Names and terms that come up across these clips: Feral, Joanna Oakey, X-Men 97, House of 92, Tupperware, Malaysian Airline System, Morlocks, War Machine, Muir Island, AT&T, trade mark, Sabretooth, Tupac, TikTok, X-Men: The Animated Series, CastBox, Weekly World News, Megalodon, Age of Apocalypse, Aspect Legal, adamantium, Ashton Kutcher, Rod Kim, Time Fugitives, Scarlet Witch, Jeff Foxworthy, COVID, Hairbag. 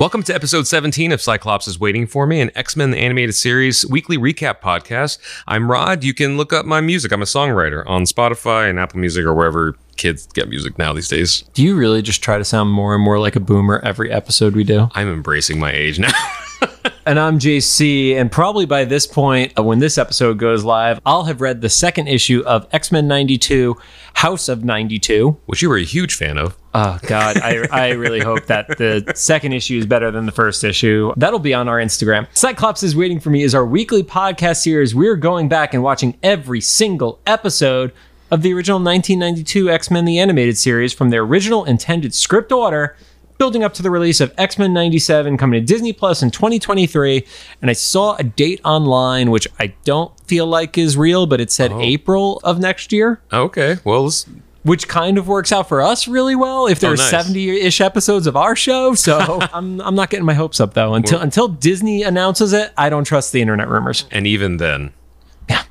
Welcome to episode 17 of Cyclops is Waiting For Me, an X-Men: The Animated Series weekly recap podcast. I'm Rod. You can look up my music. I'm a songwriter on Spotify and Apple Music or wherever kids get music now these days. Do you really just try to sound more and more like a boomer every episode we do? I'm embracing my age now. And I'm JC, and probably by this point, when this episode goes live, I'll have read the second issue of X-Men 92, House of 92. Which you were a huge fan of. Oh, God. I really hope that the second issue is better than the first issue. That'll be on our Instagram. Cyclops is Waiting For Me is our weekly podcast series. We're going back and watching every single episode of the original 1992 X-Men The Animated Series from their original intended script order, building up to the release of X-Men 97 coming to Disney Plus in 2023. And I saw a date online, which I don't feel like is real, but it said April of next year. Okay, well, which kind of works out for us really well if there's 70-ish episodes of our show. So I'm not getting my hopes up, though. Until Disney announces it, I don't trust the internet rumors. And even then,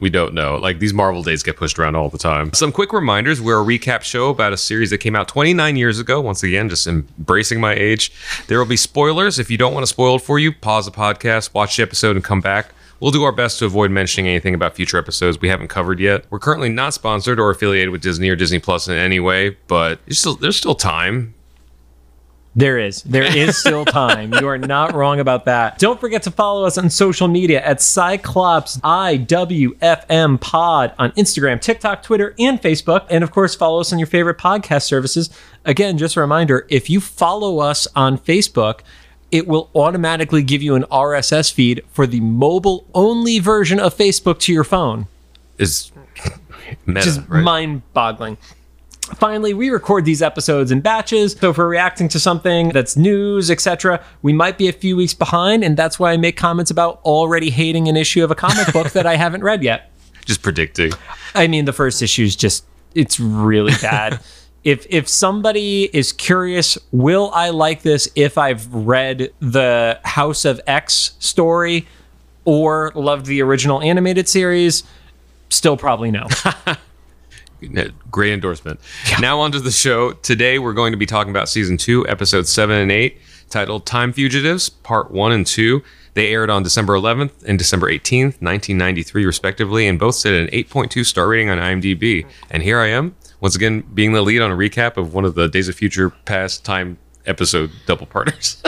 we don't know. Like, these Marvel days get pushed around all the time. Some quick reminders. We're a recap show about a series that came out 29 years ago. Once again, just embracing my age. There will be spoilers. If you don't want to spoil it for you, pause the podcast, watch the episode, and come back. We'll do our best to avoid mentioning anything about future episodes we haven't covered yet. We're currently not sponsored or affiliated with Disney or Disney Plus in any way, but there's still time. There is still time. You are not wrong about that. Don't forget to follow us on social media at Cyclops IWFM Pod on Instagram, TikTok, Twitter, and Facebook. And of course, follow us on your favorite podcast services. Again, just a reminder, if you follow us on Facebook, it will automatically give you an RSS feed for the mobile-only version of Facebook to your phone. It's meta, just right? Mind-boggling. Finally, we record these episodes in batches, so if we're reacting to something that's news, etc., we might be a few weeks behind, and that's why I make comments about already hating an issue of a comic book that I haven't read yet. Just predicting. I mean, the first issue is just, it's really bad. If somebody is curious, will I like this if I've read the House of X story or loved the original animated series? Still probably no. Great endorsement. Yeah. Now onto the show. Today we're going to be talking about season 2, episodes 7 and 8, titled Time Fugitives, part 1 and 2. They aired on December 11th and December 18th, 1993, respectively, and both sit at an 8.2 star rating on IMDb. And here I am, once again, being the lead on a recap of one of the Days of Future Past time episode double-parters.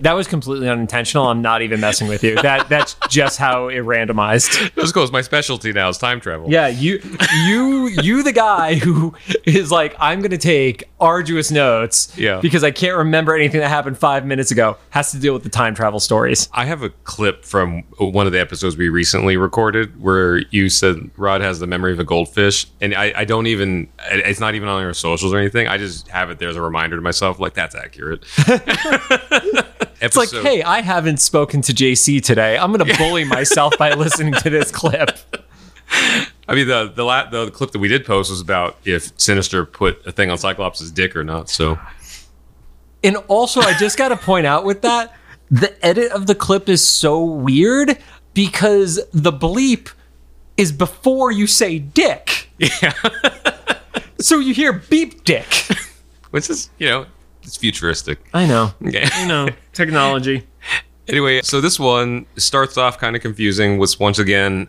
That was completely unintentional. I'm not even messing with you. That's just how it randomized. That's cool. It's my specialty now. It's time travel. Yeah, you the guy who is like, I'm going to take arduous notes because I can't remember anything that happened 5 minutes ago, has to deal with the time travel stories. I have a clip from one of the episodes we recently recorded where you said Rod has the memory of a goldfish, and I don't even, it's not even on our socials or anything. I just have it there as a reminder to myself, like, that's accurate. It's like, hey, I haven't spoken to JC today. I'm going to bully myself by listening to this clip. I mean, the clip that we did post was about if Sinister put a thing on Cyclops' dick or not. So, and also, I just got to point out with that, the edit of the clip is so weird because the bleep is before you say dick. Yeah. So you hear beep dick. Which is, it's futuristic. I know. Yeah. I know. Technology. Anyway, so this one starts off kind of confusing, which once again,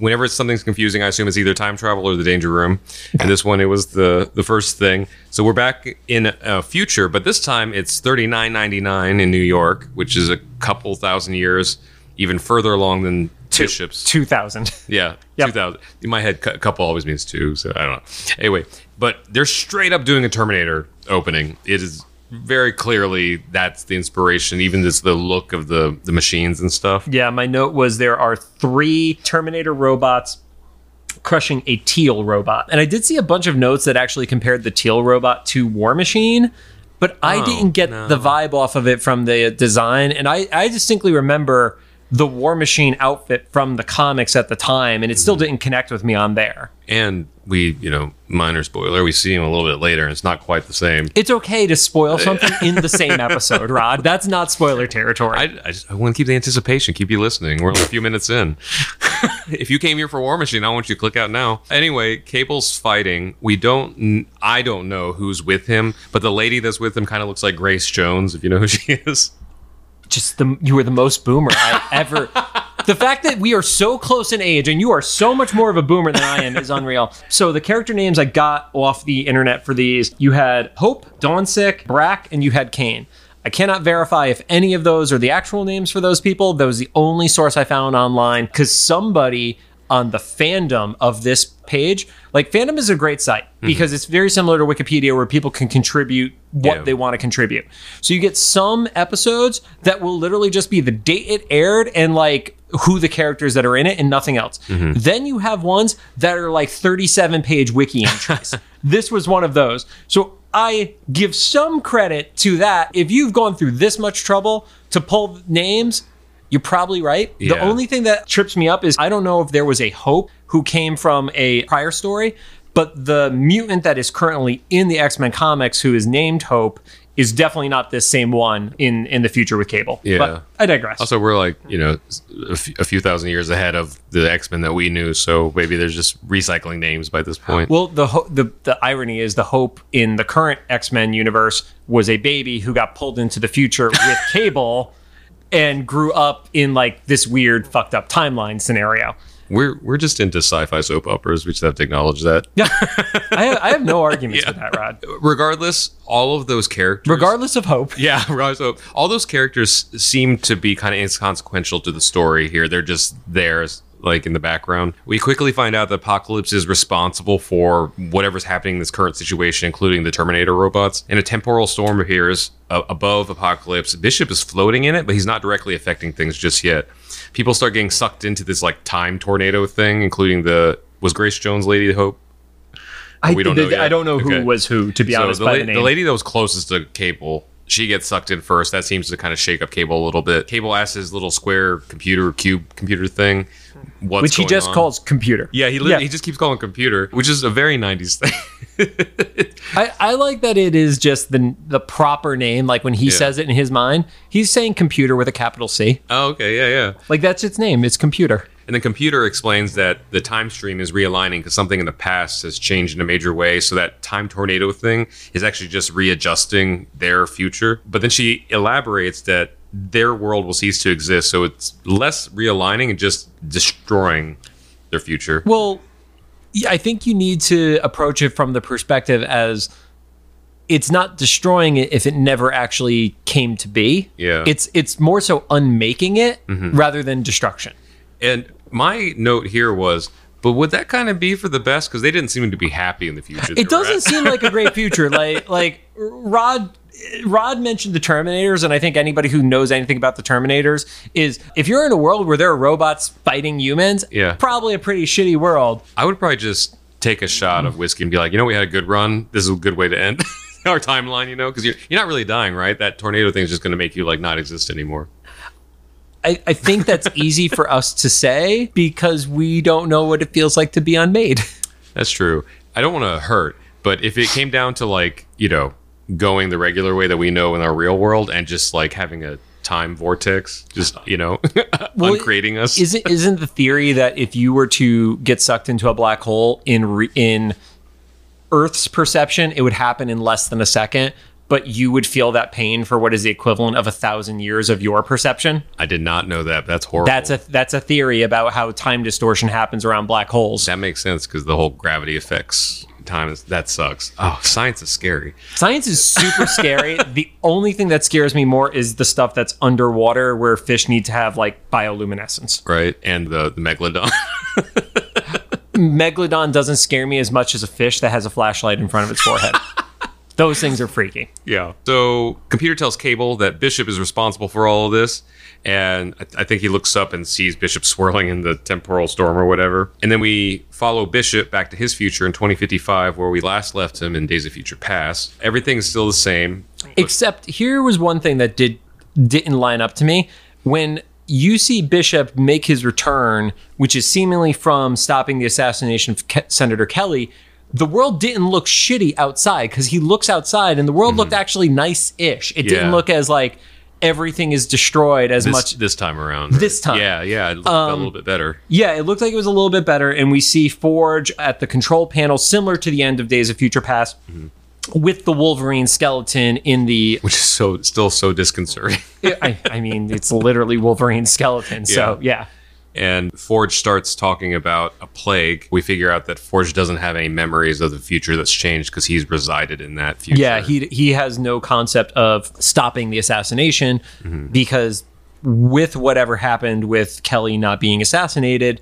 whenever something's confusing, I assume it's either time travel or the danger room. And this one, it was the first thing. So we're back in a future, but this time it's 3999 in New York, which is a couple thousand years, even further along than Bishop's. 2000. Yeah, yep. 2000. In my head, couple always means two, so I don't know. Anyway, but they're straight up doing a Terminator opening. It is... very clearly, that's the inspiration, even just the look of the machines and stuff. Yeah, my note was there are 3 Terminator robots crushing a teal robot. And I did see a bunch of notes that actually compared the teal robot to War Machine, but I didn't get the vibe off of it from the design. And I distinctly remember the War Machine outfit from the comics at the time, and it still didn't connect with me on there. And we, minor spoiler, we see him a little bit later, and it's not quite the same. It's okay to spoil something in the same episode, Rod. That's not spoiler territory. I want to keep the anticipation, keep you listening. We're only a few minutes in. If you came here for War Machine, I want you to click out now. Anyway, Cable's fighting. I don't know who's with him, but the lady that's with him kind of looks like Grace Jones, if you know who she is. just you were the most boomer I ever. The fact that we are so close in age and you are so much more of a boomer than I am is unreal. So the character names I got off the internet for these, you had Hope, Dawnsick, Brack, and you had Kane. I cannot verify if any of those are the actual names for those people. That was the only source I found online because somebody on the fandom of this page, like fandom is a great site because it's very similar to Wikipedia where people can contribute what they want to contribute. So you get some episodes that will literally just be the date it aired and like who the characters that are in it and nothing else. Then you have ones that are like 37 page wiki entries. This was one of those. So I give some credit to that. If you've gone through this much trouble to pull names, you're probably right. Yeah. The only thing that trips me up is I don't know if there was a Hope who came from a prior story, but the mutant that is currently in the X-Men comics who is named Hope is definitely not this same one in the future with Cable. Yeah. But I digress. Also, we're like, you know, a few thousand years ahead of the X-Men that we knew, so maybe there's just recycling names by this point. Well, the irony is the Hope in the current X-Men universe was a baby who got pulled into the future with Cable and grew up in like this weird fucked up timeline scenario. We're just into sci-fi soap operas. We just have to acknowledge that. Yeah, I have no arguments with that, Rod. Regardless, all of those characters... Regardless of Hope. Yeah, regardless of Hope. All those characters seem to be kind of inconsequential to the story here. They're just there, like, in the background. We quickly find out that Apocalypse is responsible for whatever's happening in this current situation, including the Terminator robots. And a temporal storm appears above Apocalypse. Bishop is floating in it, but he's not directly affecting things just yet. People start getting sucked into this like time tornado thing, including was Grace Jones Lady Hope? We don't know yet. I don't know who was who, to be honest. The lady that was closest to Cable, she gets sucked in first. That seems to kind of shake up Cable a little bit. Cable asks his little square computer thing, which he just calls Computer. Yeah, he just keeps calling Computer, which is a very 90s thing. I like that it is just the proper name. Like when he says it in his mind, he's saying Computer with a capital C. Oh, okay, yeah. Like that's its name. It's Computer. And then Computer explains that the time stream is realigning because something in the past has changed in a major way. So that time tornado thing is actually just readjusting their future. But then she elaborates that their world will cease to exist. So it's less realigning and just destroying their future. Well, I think you need to approach it from the perspective as it's not destroying it if it never actually came to be. Yeah. It's more so unmaking it rather than destruction. And my note here was, but would that kind of be for the best? Because they didn't seem to be happy in the future. It doesn't seem like a great future. Like Rod mentioned the Terminators, and I think anybody who knows anything about the Terminators is, if you're in a world where there are robots fighting humans, probably a pretty shitty world. I would probably just take a shot of whiskey and be like, you know, we had a good run. This is a good way to end our timeline, you know? Because you're not really dying, right? That tornado thing is just going to make you, like, not exist anymore. I think that's easy for us to say because we don't know what it feels like to be unmade. That's true. I don't want to hurt, but if it came down to like, you know, going the regular way that we know in our real world and just like having a time vortex, just, you know, uncreating us. Isn't the theory that if you were to get sucked into a black hole in Earth's perception, it would happen in less than a second? But you would feel that pain for what is the equivalent of 1,000 years of your perception. I did not know that. That's horrible. That's a theory about how time distortion happens around black holes. That makes sense because the whole gravity affects time. That sucks. Oh, science is scary. Science is super scary. The only thing that scares me more is the stuff that's underwater where fish need to have like bioluminescence. Right. And the megalodon. Megalodon doesn't scare me as much as a fish that has a flashlight in front of its forehead. Those things are freaky. Yeah. So Computer tells Cable that Bishop is responsible for all of this. And I think he looks up and sees Bishop swirling in the temporal storm or whatever. And then we follow Bishop back to his future in 2055, where we last left him in Days of Future Past. Everything's still the same. Except here was one thing that didn't line up to me. When you see Bishop make his return, which is seemingly from stopping the assassination of Senator Kelly, the world didn't look shitty outside because he looks outside and the world looked actually nice-ish. It didn't look as like everything is destroyed as much. This time around. Right? This time. Yeah. It looked a little bit better. Yeah, it looked like it was a little bit better. And we see Forge at the control panel, similar to the end of Days of Future Past. with the Wolverine skeleton in the... Which is still so disconcerting. I mean, it's literally Wolverine's skeleton, so yeah. And Forge starts talking about a plague. We figure out that Forge doesn't have any memories of the future that's changed because he's resided in that future. Yeah, he has no concept of stopping the assassination because with whatever happened with Kelly not being assassinated,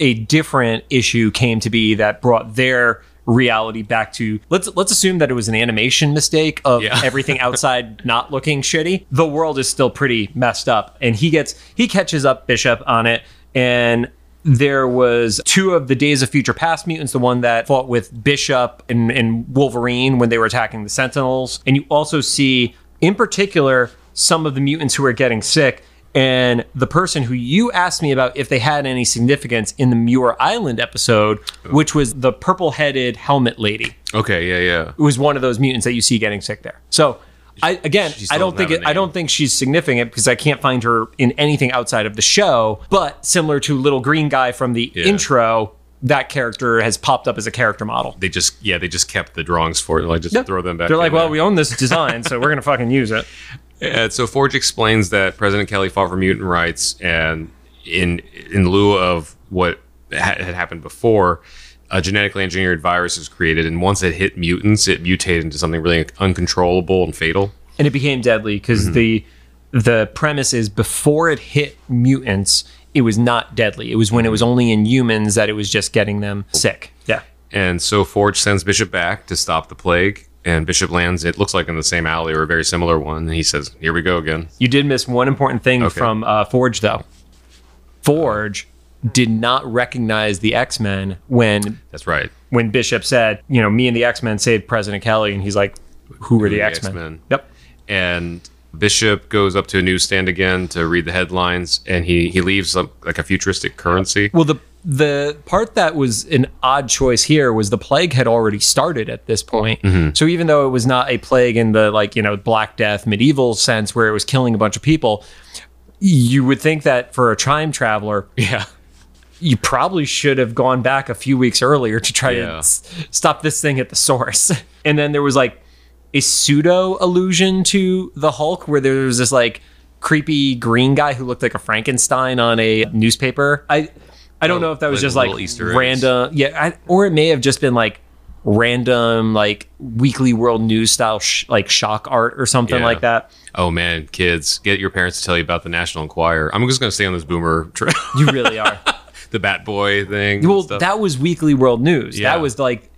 a different issue came to be that brought their reality back to, let's assume that it was an animation mistake of everything outside not looking shitty. The world is still pretty messed up, and he catches up Bishop on it. And there was two of the Days of Future Past mutants, the one that fought with Bishop and Wolverine when they were attacking the Sentinels. And you also see, in particular, some of the mutants who are getting sick. And the person who you asked me about if they had any significance in the Muir Island episode, which was the purple-headed helmet lady. Okay, yeah. It was one of those mutants that you see getting sick there. So, I don't think she's significant because I can't find her in anything outside of the show. But similar to Little Green Guy from the intro, that character has popped up as a character model. They just kept the drawings for it. Like just throw them back. They're like, well, we own this design, so we're gonna fucking use it. And so Forge explains that President Kelly fought for mutant rights, and in lieu of what had happened before, a genetically engineered virus was created, and once it hit mutants, it mutated into something really uncontrollable and fatal. And it became deadly because the premise is before it hit mutants, it was not deadly. It was when it was only in humans that it was just getting them sick. Yeah. And so Forge sends Bishop back to stop the plague. And Bishop lands, it looks like, in the same alley or a very similar one. And he says, here we go again. You did miss one important thing from Forge, though. Forge did not recognize the X-Men when... That's right. When Bishop said, you know, me and the X-Men saved President Kelly. And he's like, who are the X-Men? Yep. And Bishop goes up to a newsstand again to read the headlines. And he leaves like a futuristic currency. Well, the part that was an odd choice here was the plague had already started at this point. So even though it was not a plague in the, like, you know, Black Death medieval sense where it was killing a bunch of people, you would think that for a time traveler, you probably should have gone back a few weeks earlier to try to stop this thing at the source. And then there was like a pseudo allusion to the Hulk where there was this like creepy green guy who looked like a Frankenstein on a newspaper. I don't know if that was just like random, or it may have just been like random, like Weekly World News style, like shock art or something like that. Oh man, kids, get your parents to tell you about the National Enquirer. I'm just going to stay on this boomer trail. You really are. The Bat Boy thing. Well, that was Weekly World News. Yeah. That was like,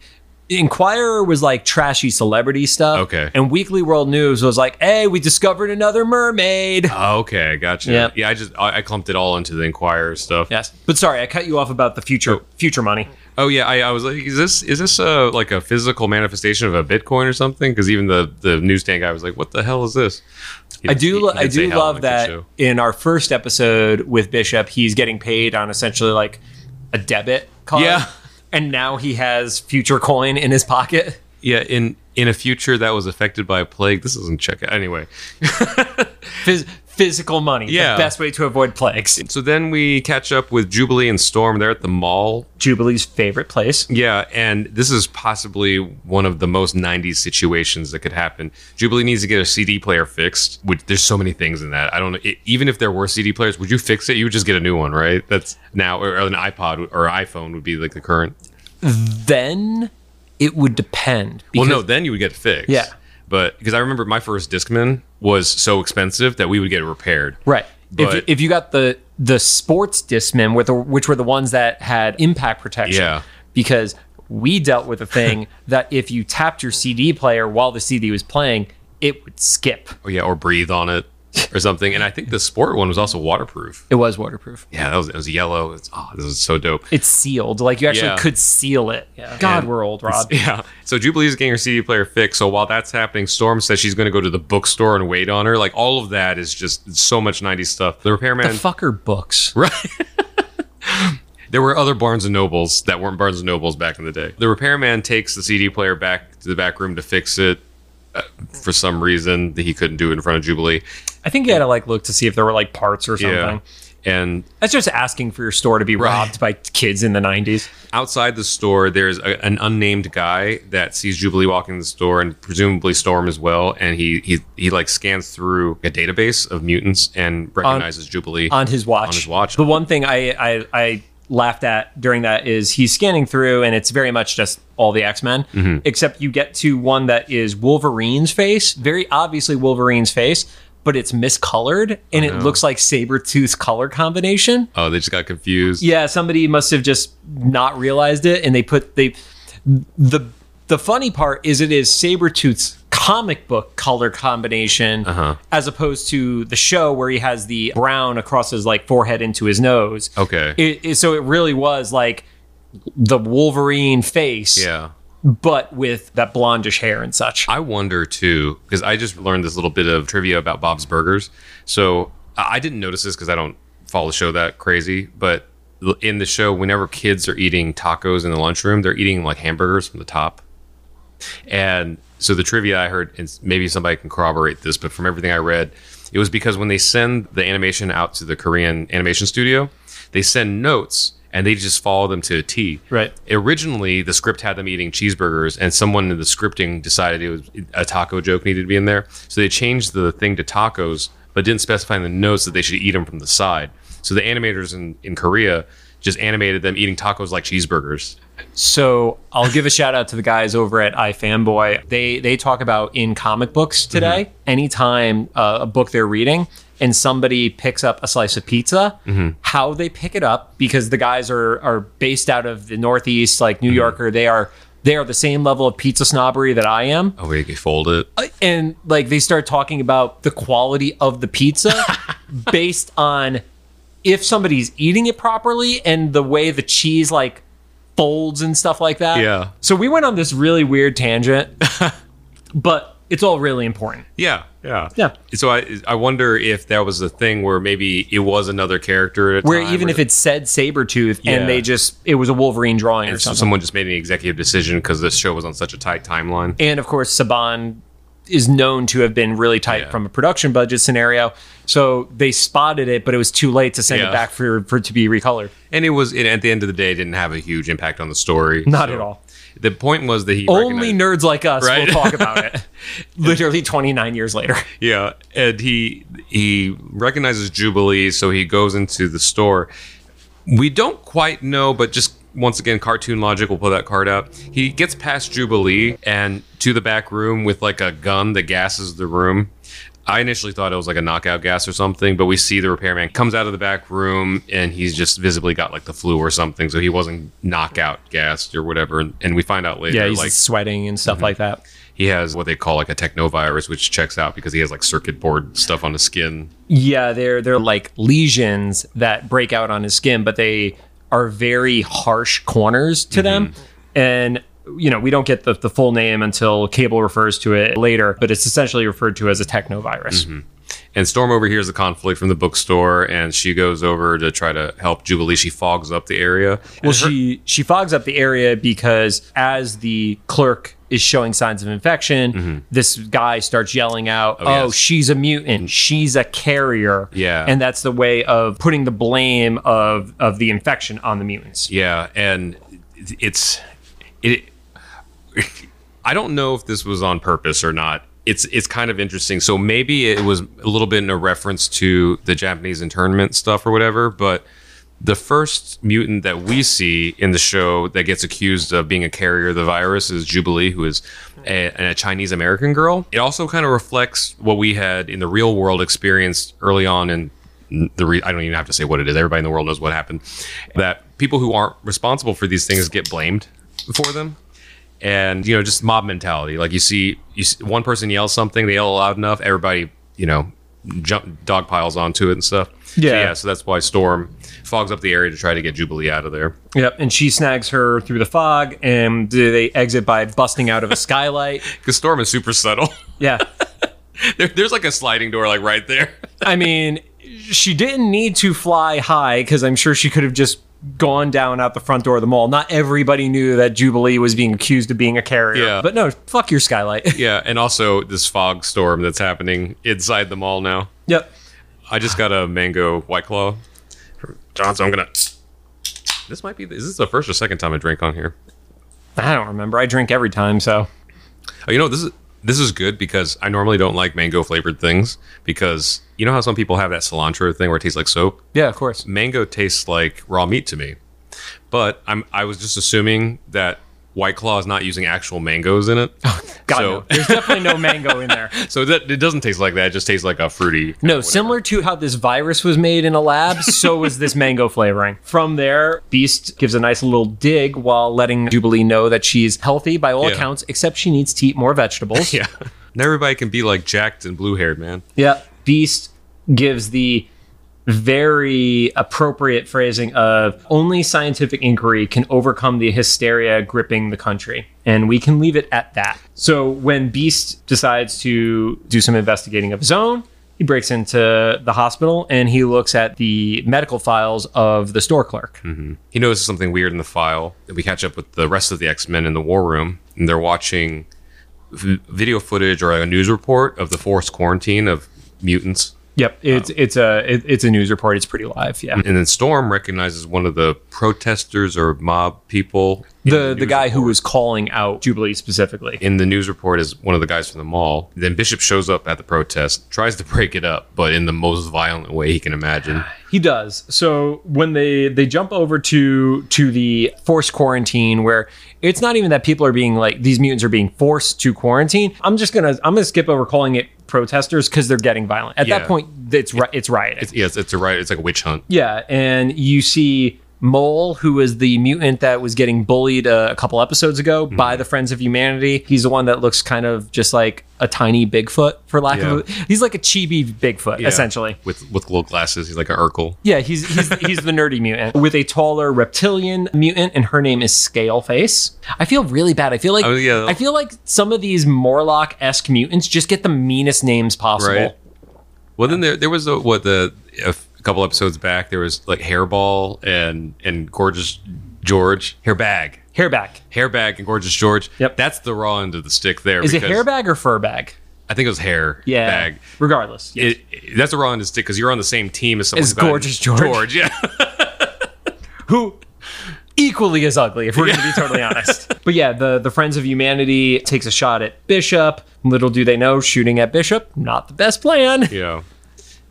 Enquirer was like trashy celebrity stuff. Okay. And Weekly World News was like, hey, we discovered another mermaid. Oh, okay, gotcha. Yep. Yeah, I clumped it all into the Enquirer stuff. Yes. But sorry, I cut you off about the future money. Oh yeah, I was like, is this like a physical manifestation of a Bitcoin or something? Because even the newsstand guy was like, what the hell is this? I do love that in our first episode with Bishop, he's getting paid on essentially like a debit card. Yeah. And now he has future coin in his pocket. Yeah, in a future that was affected by a plague. This doesn't check out. Anyway. Physical money. Yeah. The best way to avoid plagues. So then we catch up with Jubilee and Storm. They're at the mall. Jubilee's favorite place. Yeah, and this is possibly one of the most 90s situations that could happen. Jubilee needs to get a CD player fixed, which there's so many things in that. I don't know. Even if there were CD players, would you fix it? You would just get a new one, right? That's now, or an iPod or iPhone would be like the current. Then it would depend. Because, well, no, then you would get fixed. Yeah. But because I remember my first Discman was so expensive that we would get it repaired. Right. But if you got the sports Discman, which were the ones that had impact protection. Yeah. Because we dealt with a thing that if you tapped your CD player while the CD was playing, it would skip. Oh, yeah, or breathe on it or something. And I think the sport one was also waterproof. It was waterproof. Yeah, it was yellow. This is so dope. It's sealed. Like, you actually could seal it. Yeah. God, we're old, Rob. Yeah. So Jubilee's getting her CD player fixed. So while that's happening, Storm says she's going to go to the bookstore and wait on her. Like, all of that is just so much 90s stuff. The repairman... The fucker books. Right. There were other Barnes and Nobles that weren't Barnes and Nobles back in the day. The repairman takes the CD player back to the back room to fix it. For some reason, he couldn't do it in front of Jubilee. I think he had to like look to see if there were like parts or something. And that's just asking for your store to be robbed by kids in the 90s. Outside the store, there's an unnamed guy that sees Jubilee walking the store, and presumably Storm as well. And he like scans through a database of mutants and recognizes Jubilee on his watch. The one thing I laughed at during that is he's scanning through, and it's very much just all the X-Men, except you get to one that is Wolverine's face, very obviously Wolverine's face, but it's miscolored, and it looks like Sabretooth's color combination. Oh, they just got confused. Yeah, somebody must have just not realized it, and they put the funny part is it is Sabretooth's comic book color combination as opposed to the show where he has the brown across his like forehead into his nose. Okay. So it really was like the Wolverine face. Yeah. But with that blondish hair and such. I wonder, too, because I just learned this little bit of trivia about Bob's Burgers. So I didn't notice this because I don't follow the show that crazy. But in the show, whenever kids are eating tacos in the lunchroom, they're eating like hamburgers from the top. And so the trivia I heard, and maybe somebody can corroborate this, but from everything I read, it was because when they send the animation out to the Korean animation studio, they send notes, and they just follow them to a T. Right. Originally, the script had them eating cheeseburgers, and someone in the scripting decided it was a taco joke needed to be in there. So they changed the thing to tacos, but didn't specify in the notes that they should eat them from the side. So the animators in Korea just animated them eating tacos like cheeseburgers. So I'll give a shout out to the guys over at iFanboy. They talk about in comic books today, anytime a book they're reading, and somebody picks up a slice of pizza, how they pick it up, because the guys are based out of the Northeast, like New Yorker. They are the same level of pizza snobbery that I am. Oh, we can fold it. And like they start talking about the quality of the pizza based on if somebody's eating it properly and the way the cheese like folds and stuff like that. Yeah. So we went on this really weird tangent, but it's all really important. Yeah. So I wonder if that was the thing where maybe it was another character at a time, even if it said Sabretooth and it was a Wolverine drawing or something. So someone just made an executive decision because this show was on such a tight timeline. And of course, Saban is known to have been really tight from a production budget scenario. So they spotted it, but it was too late to send it back for it to be recolored. And it at the end of the day, didn't have a huge impact on the story. Not at all. The point was that only nerds like us will talk about it. Literally 29 years later. Yeah, and he recognizes Jubilee, so he goes into the store. We don't quite know, but just once again, cartoon logic will pull that card out. He gets past Jubilee and to the back room with like a gun that gasses the room. I initially thought it was like a knockout gas or something, but we see the repairman comes out of the back room and he's just visibly got like the flu or something. So he wasn't knockout gassed or whatever. And we find out later. Yeah, he's like sweating and stuff like that. He has what they call like a technovirus, which checks out because he has like circuit board stuff on his skin. Yeah, they're like lesions that break out on his skin, but they are very harsh corners to them. And you know, we don't get the full name until Cable refers to it later, but it's essentially referred to as a technovirus. And Storm overhears the conflict from the bookstore, and she goes over to try to help Jubilee. She fogs up the area. Well, she fogs up the area because as the clerk is showing signs of infection, this guy starts yelling out, she's a mutant, she's a carrier. Yeah. And that's the way of putting the blame of the infection on the mutants. Yeah, and I don't know if this was on purpose or not. It's kind of interesting. So maybe it was a little bit in a reference to the Japanese internment stuff or whatever. But the first mutant that we see in the show that gets accused of being a carrier of the virus is Jubilee, who is a Chinese American girl. It also kind of reflects what we had in the real world experienced early on in I don't even have to say what it is. Everybody in the world knows what happened. That people who aren't responsible for these things get blamed for them. And, you know, just mob mentality. Like you see one person yells something, they yell loud enough, everybody, you know, dog piles onto it and stuff. Yeah. So that's why Storm fogs up the area to try to get Jubilee out of there. Yep. And she snags her through the fog, and they exit by busting out of a skylight. Because Storm is super subtle. Yeah. There's like a sliding door, like right there. I mean, she didn't need to fly high because I'm sure she could have just gone down out the front door of the mall. Not everybody knew that Jubilee was being accused of being a carrier. Yeah. But no, fuck your skylight. Yeah, and also this fog storm that's happening inside the mall now. Yep. I just got a mango White Claw. Johnson, I'm gonna. This might be. Is this the first or second time I drink on here? I don't remember. I drink every time, so. Oh, you know, this is good because I normally don't like mango flavored things because you know how some people have that cilantro thing where it tastes like soap? Yeah, of course. Mango tastes like raw meat to me, but I was just assuming that White Claw is not using actual mangoes in it. Oh, God, so. No. There's definitely no mango in there. So that, it doesn't taste like that. It just tastes like a fruity. No, similar to how this virus was made in a lab, so was this mango flavoring. From there, Beast gives a nice little dig while letting Jubilee know that she's healthy by all accounts, except she needs to eat more vegetables. Yeah. And everybody can be like jacked and blue-haired, man. Yeah. Beast gives the very appropriate phrasing of only scientific inquiry can overcome the hysteria gripping the country. And we can leave it at that. So when Beast decides to do some investigating of his own, he breaks into the hospital and he looks at the medical files of the store clerk. Mm-hmm. He notices something weird in the file. We catch up with the rest of the X-Men in the war room and they're watching video footage or a news report of the forced quarantine of mutants. Yep, it's a news report. It's pretty live, yeah. And then Storm recognizes one of the protesters or mob people. The guy report. Who was calling out Jubilee specifically. In the news report is one of the guys from the mall. Then Bishop shows up at the protest, tries to break it up, but in the most violent way he can imagine. He does. So when they jump over to the forced quarantine where it's not even that people are being like, these mutants are being forced to quarantine. I'm gonna skip over calling it protesters because they're getting violent. At that point, it's rioting. It's a riot. It's like a witch hunt. Yeah, and you see Mole, who was the mutant that was getting bullied a couple episodes ago by the Friends of Humanity. He's the one that looks kind of just like a tiny Bigfoot, for lack of... He's like a chibi Bigfoot, essentially. With little glasses. He's like an Urkel. Yeah, he's the nerdy mutant. With a taller reptilian mutant, and her name is Scaleface. I feel really bad. I feel like I feel like some of these Morlock-esque mutants just get the meanest names possible. Right. Well, then there was a couple episodes back, there was like Hairball and Gorgeous George. Hairbag and Gorgeous George. Yep. That's the raw end of the stick there. Is it Hairbag or Furbag? I think it was Hair. Yeah. Bag. Regardless. Yes. That's the raw end of the stick because you're on the same team as someone. As Gorgeous George. Who equally as ugly, if we're going to be totally honest. But yeah, the Friends of Humanity takes a shot at Bishop. Little do they know, shooting at Bishop, not the best plan. Yeah.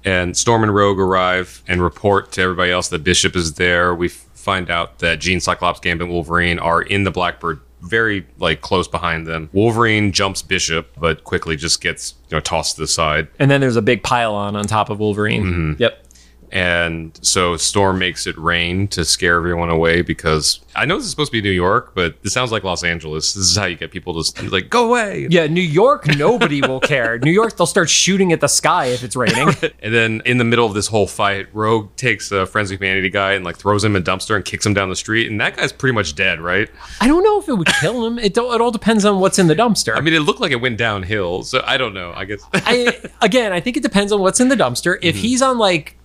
And Storm and Rogue arrive and report to everybody else that Bishop is there. We find out that Jean, Cyclops, Gambit, Wolverine are in the Blackbird, very like close behind them. Wolverine jumps Bishop, but quickly just gets tossed to the side. And then there's a big pylon on top of Wolverine. Mm-hmm. Yep. And so Storm makes it rain to scare everyone away because I know this is supposed to be New York, but this sounds like Los Angeles. This is how you get people to like, go away. Yeah, New York, nobody will care. New York, they'll start shooting at the sky if it's raining. And then in the middle of this whole fight, Rogue takes a Friends of Humanity guy and like throws him in a dumpster and kicks him down the street. And that guy's pretty much dead, right? I don't know if it would kill him. It all depends on what's in the dumpster. I mean, it looked like it went downhill. So I don't know, I guess. I think it depends on what's in the dumpster. If he's on like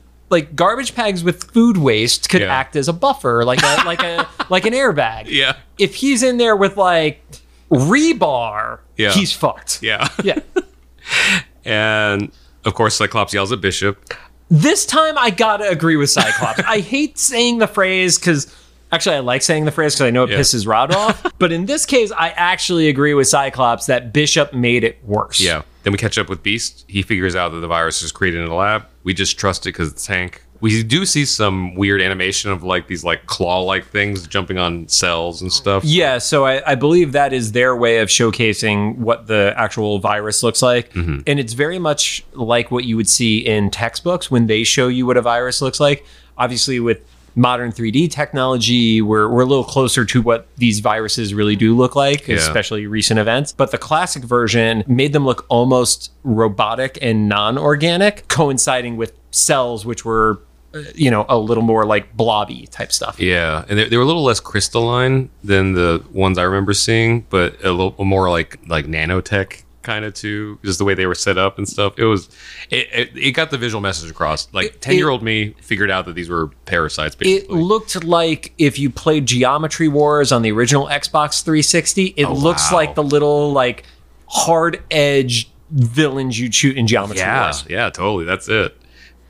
garbage bags with food waste could act as a buffer, like an airbag. Yeah. If he's in there with like rebar, he's fucked. Yeah. Yeah. And of course, Cyclops yells at Bishop. This time, I gotta agree with Cyclops. I hate saying the phrase because. Actually, I like saying the phrase because I know it pisses Rod off. But in this case, I actually agree with Cyclops that Bishop made it worse. Yeah. Then we catch up with Beast. He figures out that the virus is created in the lab. We just trust it because it's Hank. We do see some weird animation of like these like claw-like things jumping on cells and stuff. Yeah, so I believe that is their way of showcasing what the actual virus looks like. Mm-hmm. And it's very much like what you would see in textbooks when they show you what a virus looks like. Obviously, with modern 3D technology, we're a little closer to what these viruses really do look like, especially recent events. But the classic version made them look almost robotic and non-organic, coinciding with cells, which were, a little more like blobby type stuff. Yeah, and they were a little less crystalline than the ones I remember seeing, but a little more like nanotech kind of too, just the way they were set up and stuff. It got the visual message across. Like 10-year-old me figured out that these were parasites, basically. It looked like if you played Geometry Wars on the original Xbox 360, it looks like the little like hard edge villains you'd shoot in Geometry Wars. Yeah, totally. That's it.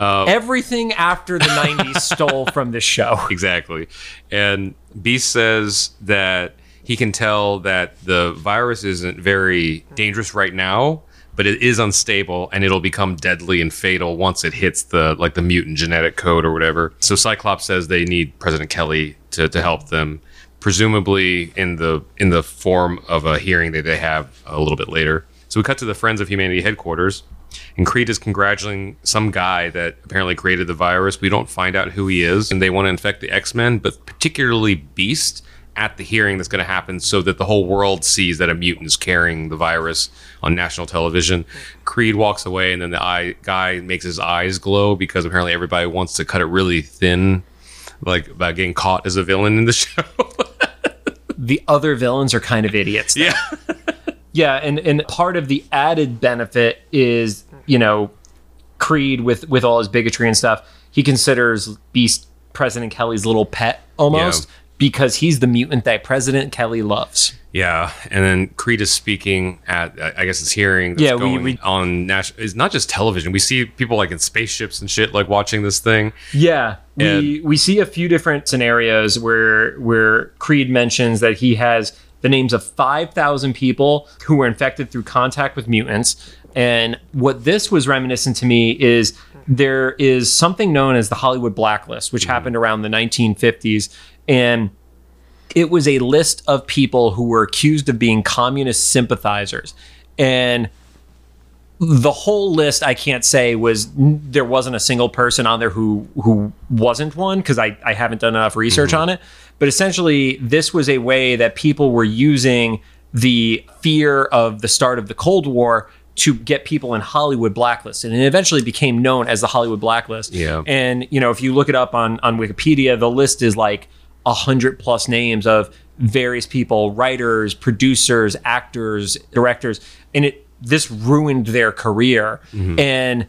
Everything after the 90s stole from this show. Exactly. And Beast says that he can tell that the virus isn't very dangerous right now, but it is unstable and it'll become deadly and fatal once it hits the like the mutant genetic code or whatever. So Cyclops says they need President Kelly to help them, presumably in the form of a hearing that they have a little bit later. So we cut to the Friends of Humanity headquarters, and Creed is congratulating some guy that apparently created the virus. We don't find out who he is, and they want to infect the X-Men, but particularly Beast, at the hearing that's going to happen so that the whole world sees that a mutant is carrying the virus on national television. Creed walks away, and then the guy makes his eyes glow because apparently everybody wants to cut it really thin, like about getting caught as a villain in the show. The other villains are kind of idiots, though. Yeah. Yeah, and part of the added benefit is, you know, Creed, with all his bigotry and stuff, he considers Beast President Kelly's little pet almost. Yeah. Because he's the mutant that President Kelly loves. Yeah, and then Creed is speaking at, I guess, his hearing that's going on national... It's not just television. We see people, like, in spaceships and shit, like, watching this thing. Yeah, we see a few different scenarios where Creed mentions that he has the names of 5,000 people who were infected through contact with mutants. And what this was reminiscent to me is there is something known as the Hollywood Blacklist, which happened around the 1950s. And it was a list of people who were accused of being communist sympathizers. And the whole list, I can't say there wasn't a single person on there who wasn't one, because I haven't done enough research on it. But essentially, this was a way that people were using the fear of the start of the Cold War to get people in Hollywood blacklist. And it eventually became known as the Hollywood Blacklist. Yeah. And, you know, if you look it up on Wikipedia, the list is like 100+ names of various people, writers, producers, actors, directors, and this ruined their career. And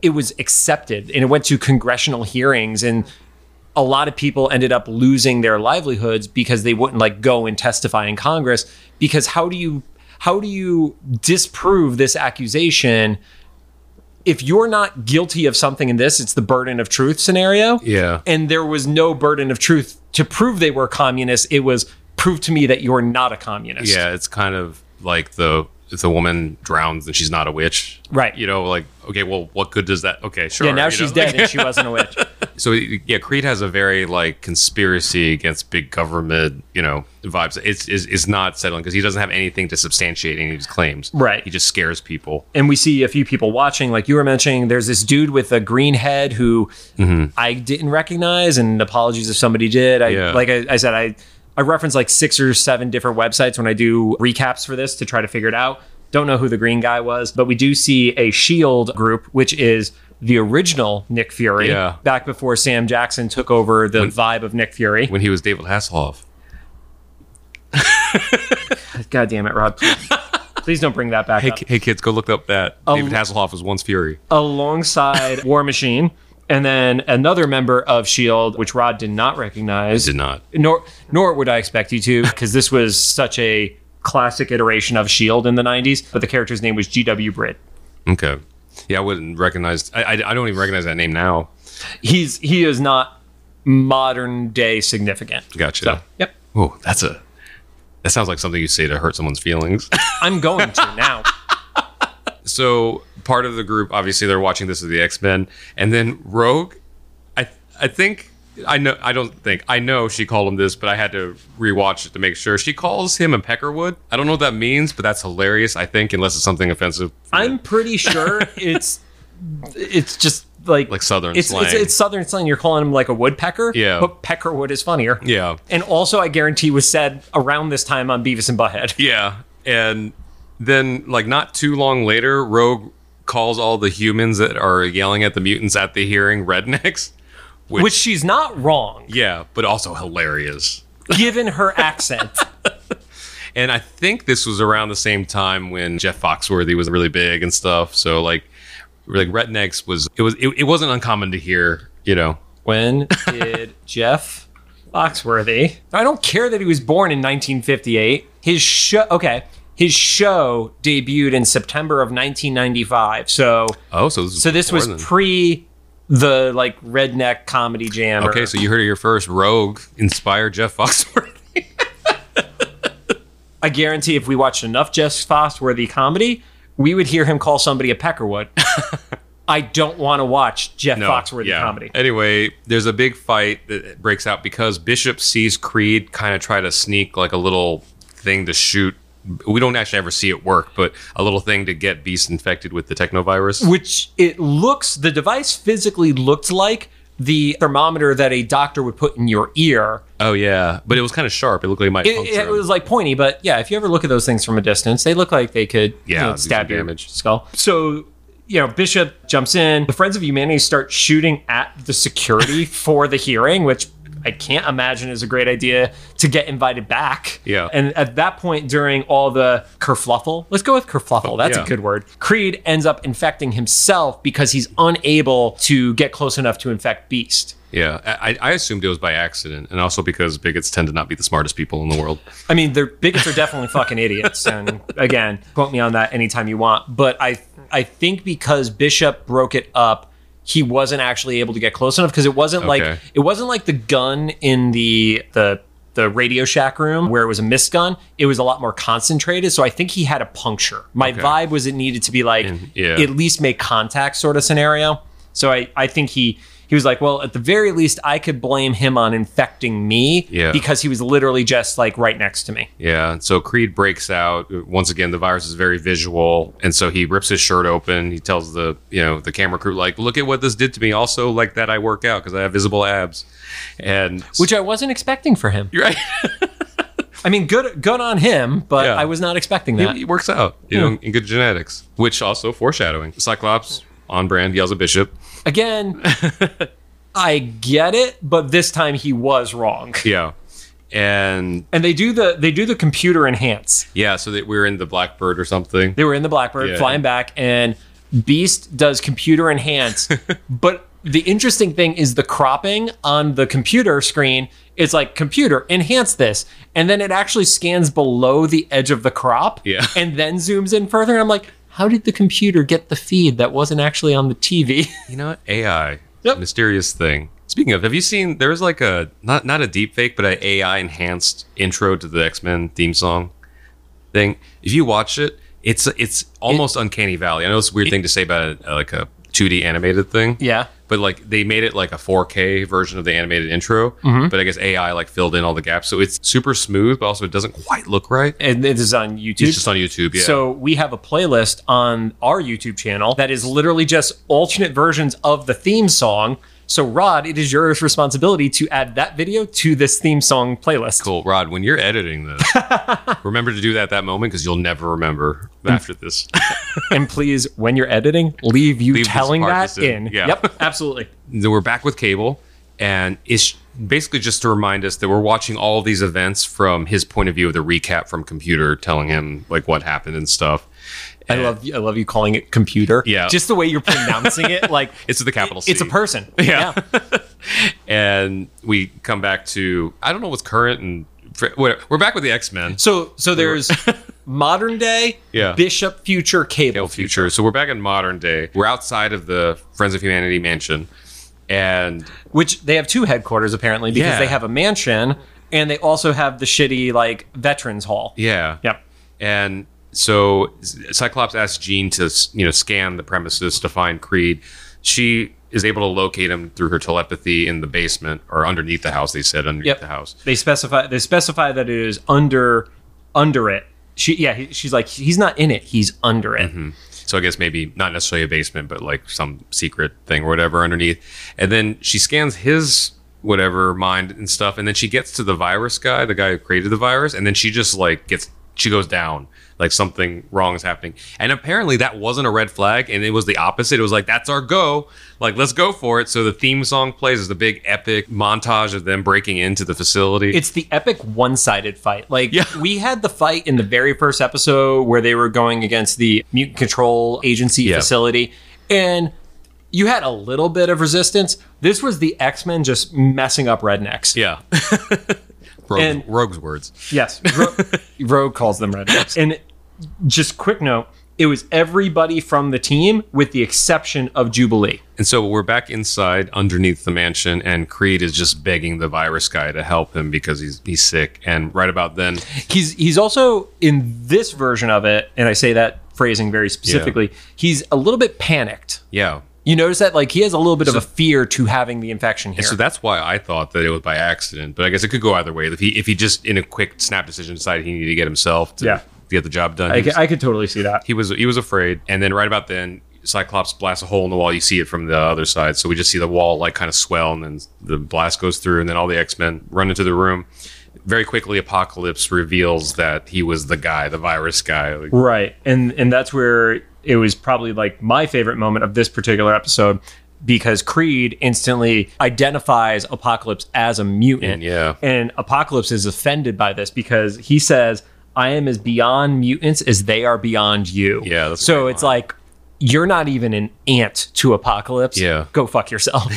it was accepted, and it went to congressional hearings, and a lot of people ended up losing their livelihoods because they wouldn't like go and testify in Congress, because how do you disprove this accusation? If you're not guilty of something in this, it's the burden of truth scenario. Yeah. And there was no burden of truth to prove they were communists. It was prove to me that you're not a communist. Yeah, it's kind of like the woman drowns and she's not a witch. Right. You know, like, okay, well, what good does that? Okay, sure. Yeah, now she's dead and she wasn't a witch. So, yeah, Creed has a very, like, conspiracy against big government, you know, vibes. It's not settling because he doesn't have anything to substantiate any of his claims. Right. He just scares people. And we see a few people watching. Like you were mentioning, there's this dude with a green head who I didn't recognize, and apologies if somebody did. Like I said, I reference like 6 or 7 different websites when I do recaps for this to try to figure it out. Don't know who the green guy was, but we do see a S.H.I.E.L.D. group, which is the original Nick Fury, back before Sam Jackson took over the vibe of Nick Fury. When he was David Hasselhoff. God damn it, Rob. Please don't bring that back up. Hey, kids, go look up that. David Hasselhoff was once Fury. Alongside War Machine. And then another member of S.H.I.E.L.D., which Rod did not recognize. I did not. Nor would I expect you to, because this was such a classic iteration of S.H.I.E.L.D. in the 90s. But the character's name was G.W. Britt. Okay. Yeah, I wouldn't recognize... I don't even recognize that name now. He is not modern-day significant. Gotcha. So, yep. Oh, that sounds like something you say to hurt someone's feelings. I'm going to now. So... part of the group, obviously, they're watching this as the X-Men, and then Rogue. I know she called him this, but I had to rewatch it to make sure. She calls him a peckerwood. I don't know what that means, but that's hilarious. I think, unless it's something offensive. I'm pretty sure it's just like Southern slang. It's Southern slang. You're calling him like a woodpecker. Yeah, but peckerwood is funnier. Yeah, and also I guarantee was said around this time on Beavis and Butthead. Yeah, and then like not too long later, Rogue calls all the humans that are yelling at the mutants at the hearing rednecks, which she's not wrong. Yeah, but also hilarious given her accent. And I think this was around the same time when Jeff Foxworthy was really big and stuff. So like rednecks it wasn't uncommon to hear. You know, when did Jeff Foxworthy? I don't care that he was born in 1958. His show debuted in September of 1995. So this was pre the like redneck comedy jam. Okay, so you heard of your first. Rogue inspired Jeff Foxworthy. I guarantee if we watched enough Jeff Foxworthy comedy, we would hear him call somebody a peckerwood. I don't want to watch Jeff Foxworthy comedy. Anyway, there's a big fight that breaks out because Bishop sees Creed kind of try to sneak like a little thing to shoot. We don't actually ever see it work, but a little thing to get Beast infected with the technovirus. Which it looks, the device physically looked like the thermometer that a doctor would put in your ear. Oh, yeah. But it was kind of sharp. It looked like it might puncture. It was like pointy, but yeah, if you ever look at those things from a distance, they look like they could stab your skull. So, you know, Bishop jumps in. The Friends of Humanity start shooting at the security for the hearing, which I can't imagine is a great idea to get invited back. Yeah. And at that point, during all the kerfluffle, let's go with kerfluffle. That's a good word. Creed ends up infecting himself because he's unable to get close enough to infect Beast. Yeah, I assumed it was by accident, and also because bigots tend to not be the smartest people in the world. I mean, bigots are definitely fucking idiots, and again, quote me on that anytime you want. But I think because Bishop broke it up, he wasn't actually able to get close enough because it wasn't like the gun in the Radio Shack room where it was a mist gun. It was a lot more concentrated, so I think he had a puncture. My vibe was it needed to be like at least make contact sort of scenario. So I think he was like, well, at the very least, I could blame him on infecting me because he was literally just like right next to me. Yeah. And so Creed breaks out. Once again, the virus is very visual. And so he rips his shirt open. He tells the camera crew, like, look at what this did to me. Also, like that I work out because I have visible abs. Which I wasn't expecting for him. You're right. I mean, good on him, but I was not expecting that. He works out, you know, in good genetics, which also foreshadowing. Cyclops, on brand, yells at Bishop. Again, I get it, but this time he was wrong. Yeah, and they do the computer enhance. Yeah, so that we were in the Blackbird or something. They were in the Blackbird, flying back, and Beast does computer enhance. But the interesting thing is the cropping on the computer screen. It's like, computer, enhance this. And then it actually scans below the edge of the crop, and then zooms in further. And I'm like, how did the computer get the feed that wasn't actually on the TV? You know what? AI. Yep. Mysterious thing. Speaking of, have you seen, there was like a, not a deep fake, but an AI enhanced intro to the X-Men theme song thing. If you watch it, it's almost Uncanny Valley. I know it's a weird thing to say about like a 2D animated thing. Yeah. But like they made it like a 4K version of the animated intro. Mm-hmm. But I guess AI like filled in all the gaps. So it's super smooth, but also it doesn't quite look right. And it is on YouTube. It's just on YouTube, yeah. So we have a playlist on our YouTube channel that is literally just alternate versions of the theme song. So Rod, it is your responsibility to add that video to this theme song playlist. Cool. Rod, when you're editing this, remember to do that at that moment because you'll never remember after this. And please, when you're editing, leave telling that in. Yeah. Yep, absolutely. So we're back with Cable, and it's basically just to remind us that we're watching all these events from his point of view of the recap from Computer telling him like what happened and stuff. I love you calling it computer. Yeah. Just the way you're pronouncing it. Like it's the capital C. It's a person. Yeah. And we come back to, I don't know what's current and we're back with the X-Men. So there's modern day, Bishop future, Cable future. So we're back in modern day. We're outside of the Friends of Humanity mansion. And which they have two headquarters apparently because they have a mansion and they also have the shitty like veterans hall. Yeah. Yep. And so Cyclops asks Jean to, scan the premises to find Creed. She is able to locate him through her telepathy in the basement or underneath the house. They said underneath the house. They specify that it is under it. She's like, he's not in it. He's under it. Mm-hmm. So I guess maybe not necessarily a basement, but like some secret thing or whatever underneath. And then she scans his whatever mind and stuff. And then she gets to the virus guy, the guy who created the virus. And then she just like she goes down. Like something wrong is happening. And apparently that wasn't a red flag. And it was the opposite. It was like, that's our go. Like, let's go for it. So the theme song plays as the big epic montage of them breaking into the facility. It's the epic one-sided fight. Like we had the fight in the very first episode where they were going against the mutant control agency facility. And you had a little bit of resistance. This was the X-Men just messing up rednecks. Yeah. Rogue's words. Yes. Rogue calls them rednecks. And just quick note, It was everybody from the team with the exception of Jubilee. And so we're back inside underneath the mansion, and Creed is just begging the virus guy to help him because he's sick. And right about then... He's also, in this version of it, and I say that phrasing very specifically, he's a little bit panicked. Yeah. You notice that, like, he has a little bit of a fear to having the infection here. And so that's why I thought that it was by accident, but I guess it could go either way. If he just, in a quick snap decision, decided he needed to get himself to get the job done. I could totally see that. He was afraid. And then right about then, Cyclops blasts a hole in the wall. You see it from the other side. So we just see the wall, like, kind of swell, and then the blast goes through, and then all the X-Men run into the room. Very quickly, Apocalypse reveals that he was the guy, the virus guy. Like, right. And that's where... It was probably like my favorite moment of this particular episode, because Creed instantly identifies Apocalypse as a mutant. And Apocalypse is offended by this because he says, I am as beyond mutants as they are beyond you. Yeah. So it's like, you're not even an ant to Apocalypse. Yeah. Go fuck yourself.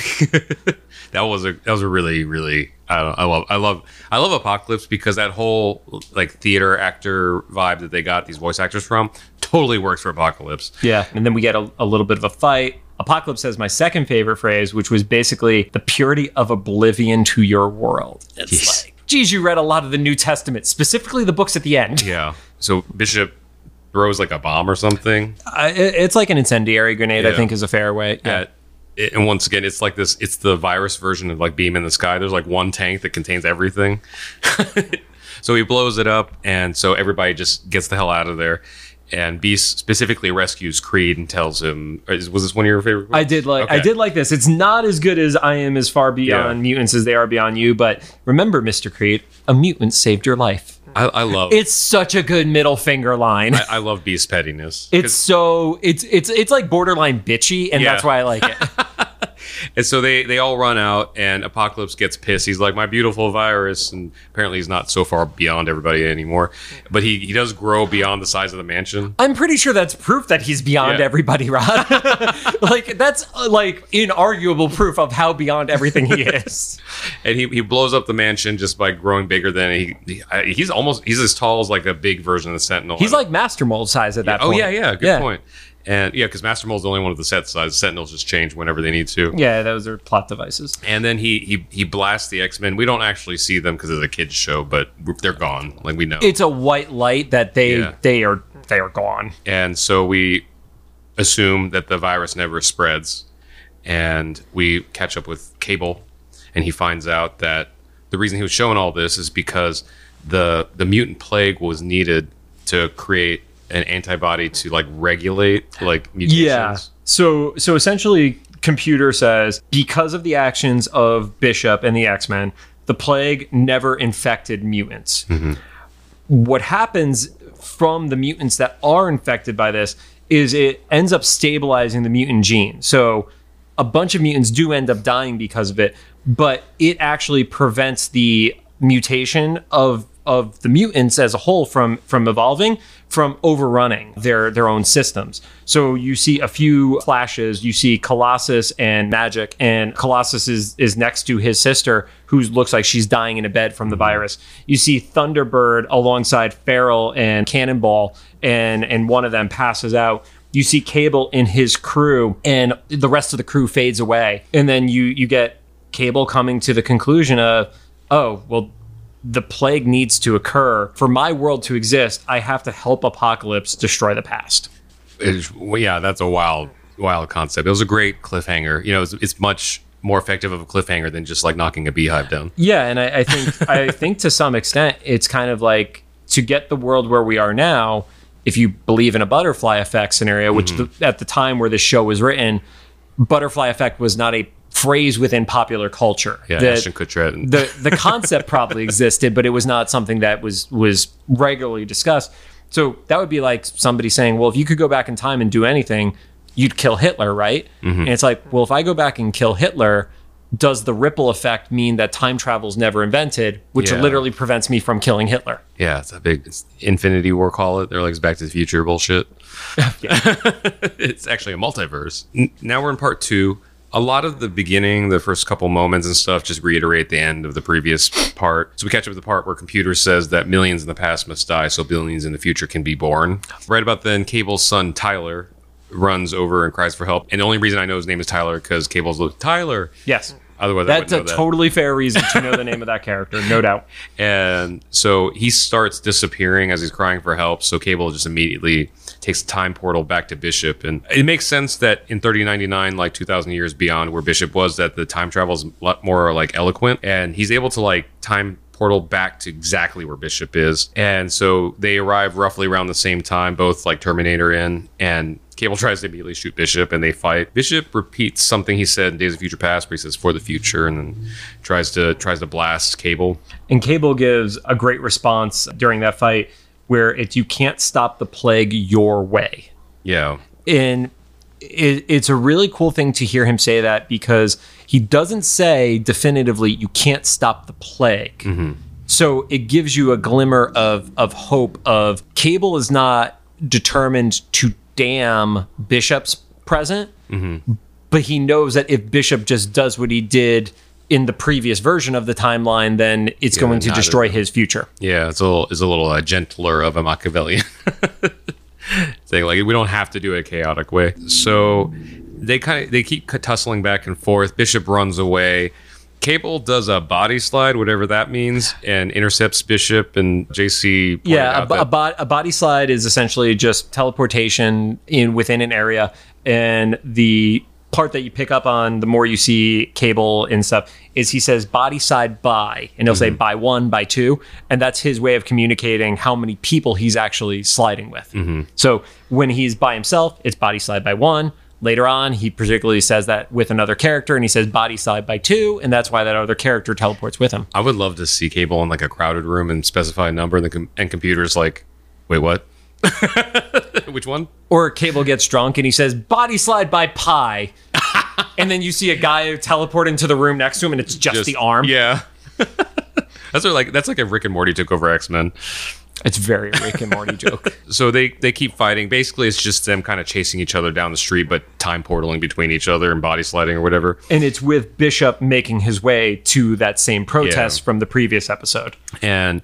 That was a really, really... I love Apocalypse, because that whole like theater actor vibe that they got these voice actors from totally works for Apocalypse. Yeah. And then we get a little bit of a fight. Apocalypse says my second favorite phrase, which was basically the purity of oblivion to your world. It's like, geez, you read a lot of the New Testament, specifically the books at the end. Yeah. So Bishop throws like a bomb or something. It's like an incendiary grenade, I think is a fair way. Yeah. And once again, it's like this, it's the virus version of like Beam in the Sky. There's like one tank that contains everything. So he blows it up. And so everybody just gets the hell out of there. And Beast specifically rescues Creed and tells him, was this one of your favorite quotes? I did like this. It's not as good as I am as far beyond mutants as they are beyond you. But remember, Mr. Creed, a mutant saved your life. I love it. It's such a good middle finger line. I love Beast's pettiness. It's so it's like borderline bitchy, and that's why I like it. And so they all run out, and Apocalypse gets pissed. He's like, my beautiful virus. And apparently he's not so far beyond everybody anymore. But he does grow beyond the size of the mansion. I'm pretty sure that's proof that he's beyond everybody, Rod. Like, that's like inarguable proof of how beyond everything he is. And he blows up the mansion just by growing bigger than it. He's as tall as like a big version of the Sentinel. He's like Master Mold size at that point. Oh, yeah. Good point. And yeah, because Master Mold's the only one with the set size. Sentinels just change whenever they need to. Yeah, those are plot devices. And then he blasts the X-Men. We don't actually see them because it's a kids show, but they're gone. Like, we know it's a white light that they are gone. And so we assume that the virus never spreads. And we catch up with Cable, and he finds out that the reason he was showing all this is because the mutant plague was needed to create an antibody to like regulate like mutations. Yeah. So essentially, Computer says, because of the actions of Bishop and the X-Men, the plague never infected mutants. Mm-hmm. What happens from the mutants that are infected by this is it ends up stabilizing the mutant gene. So a bunch of mutants do end up dying because of it, but it actually prevents the mutation of the mutants as a whole from evolving, from overrunning their own systems. So you see a few flashes. You see Colossus and Magic, and Colossus is next to his sister, who looks like she's dying in a bed from the virus. You see Thunderbird alongside Feral and Cannonball, and one of them passes out. You see Cable in his crew, and the rest of the crew fades away. And then you get Cable coming to the conclusion of, oh, well, the plague needs to occur. For my world to exist, I have to help Apocalypse destroy the past. That's a wild concept. It was a great cliffhanger. You know, it's much more effective of a cliffhanger than just like knocking a beehive down. Yeah, and I think to some extent, it's kind of like, to get the world where we are now, if you believe in a butterfly effect scenario, which at the time where this show was written, butterfly effect was not a phrase within popular culture. Yeah, Ashton Kutcher. The concept probably existed, but it was not something that was regularly discussed. So that would be like somebody saying, well, if you could go back in time and do anything, you'd kill Hitler, right? Mm-hmm. And it's like, well, if I go back and kill Hitler, does the ripple effect mean that time travel's never invented, which literally prevents me from killing Hitler? Yeah, it's a big Infinity War, call it. They're like, it's Back to the Future bullshit. It's actually a multiverse. Now we're in part 2 A lot of the beginning, the first couple moments and stuff, just reiterate the end of the previous part. So we catch up with the part where Computer says that millions in the past must die so billions in the future can be born. Right about then, Cable's son, Tyler, runs over and cries for help. And the only reason I know his name is Tyler because Cable's like, Tyler! Yes. Otherwise, that's a totally fair reason to know the name of that character, no doubt. And so he starts disappearing as he's crying for help. So Cable just immediately takes a time portal back to Bishop. And it makes sense that in 3099, like 2,000 years beyond where Bishop was, that the time travel is a lot more like eloquent. And he's able to like time portal back to exactly where Bishop is. And so they arrive roughly around the same time, both like Terminator in and Cable tries to immediately shoot Bishop and they fight. Bishop repeats something he said in Days of Future Past where he says for the future and then tries to blast Cable. And Cable gives a great response during that fight where it's you can't stop the plague your way. Yeah. And it's a really cool thing to hear him say that because he doesn't say definitively you can't stop the plague. Mm-hmm. So it gives you a glimmer of hope of Cable is not determined to damn Bishop's present, mm-hmm. but he knows that if Bishop just does what he did in the previous version of the timeline, then it's going to destroy his future. Yeah, it's a little gentler of a Machiavellian thing. Like we don't have to do it a chaotic way. So they keep tussling back and forth. Bishop runs away. Cable does a body slide, whatever that means, and intercepts Bishop and JC. Yeah, a body slide is essentially just teleportation within an area. And the part that you pick up on, the more you see Cable and stuff, is he says body slide by, and he'll mm-hmm. say by one, by two. And that's his way of communicating how many people he's actually sliding with. Mm-hmm. So when he's by himself, it's body slide by one. Later on, he particularly says that with another character, and he says body slide by two, and that's why that other character teleports with him. I would love to see Cable in like a crowded room and specify a number, and Computer's like, wait, what? Which one? Or Cable gets drunk, and he says body slide by pi, and then you see a guy teleport into the room next to him, and it's just the arm. Yeah. That's like if Rick and Morty took over X-Men. It's very Rick and Morty joke. So they keep fighting. Basically, it's just them kind of chasing each other down the street, but time portaling between each other and body sliding or whatever. And it's with Bishop making his way to that same protest from the previous episode. And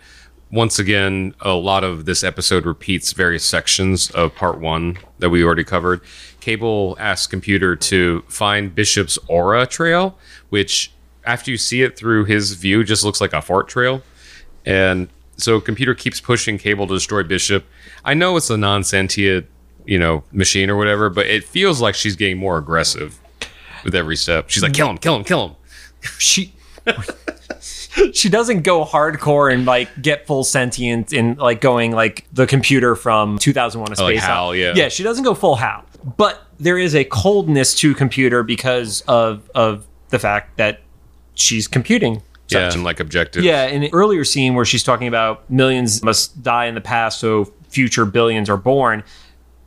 once again, a lot of this episode repeats various sections of part one that we already covered. Cable asks Computer to find Bishop's aura trail, which after you see it through his view, just looks like a fart trail. And so Computer keeps pushing Cable to destroy Bishop. I know it's a non-sentient, machine or whatever, but it feels like she's getting more aggressive with every step. She's like, kill him, kill him, kill him. She doesn't go hardcore and like get full sentient and like going like the computer from 2001: A Space Odyssey. Hal, yeah, she doesn't go full Hal, but there is a coldness to Computer because of the fact that she's computing. Section, like objective. Yeah, in the earlier scene where she's talking about millions must die in the past so future billions are born,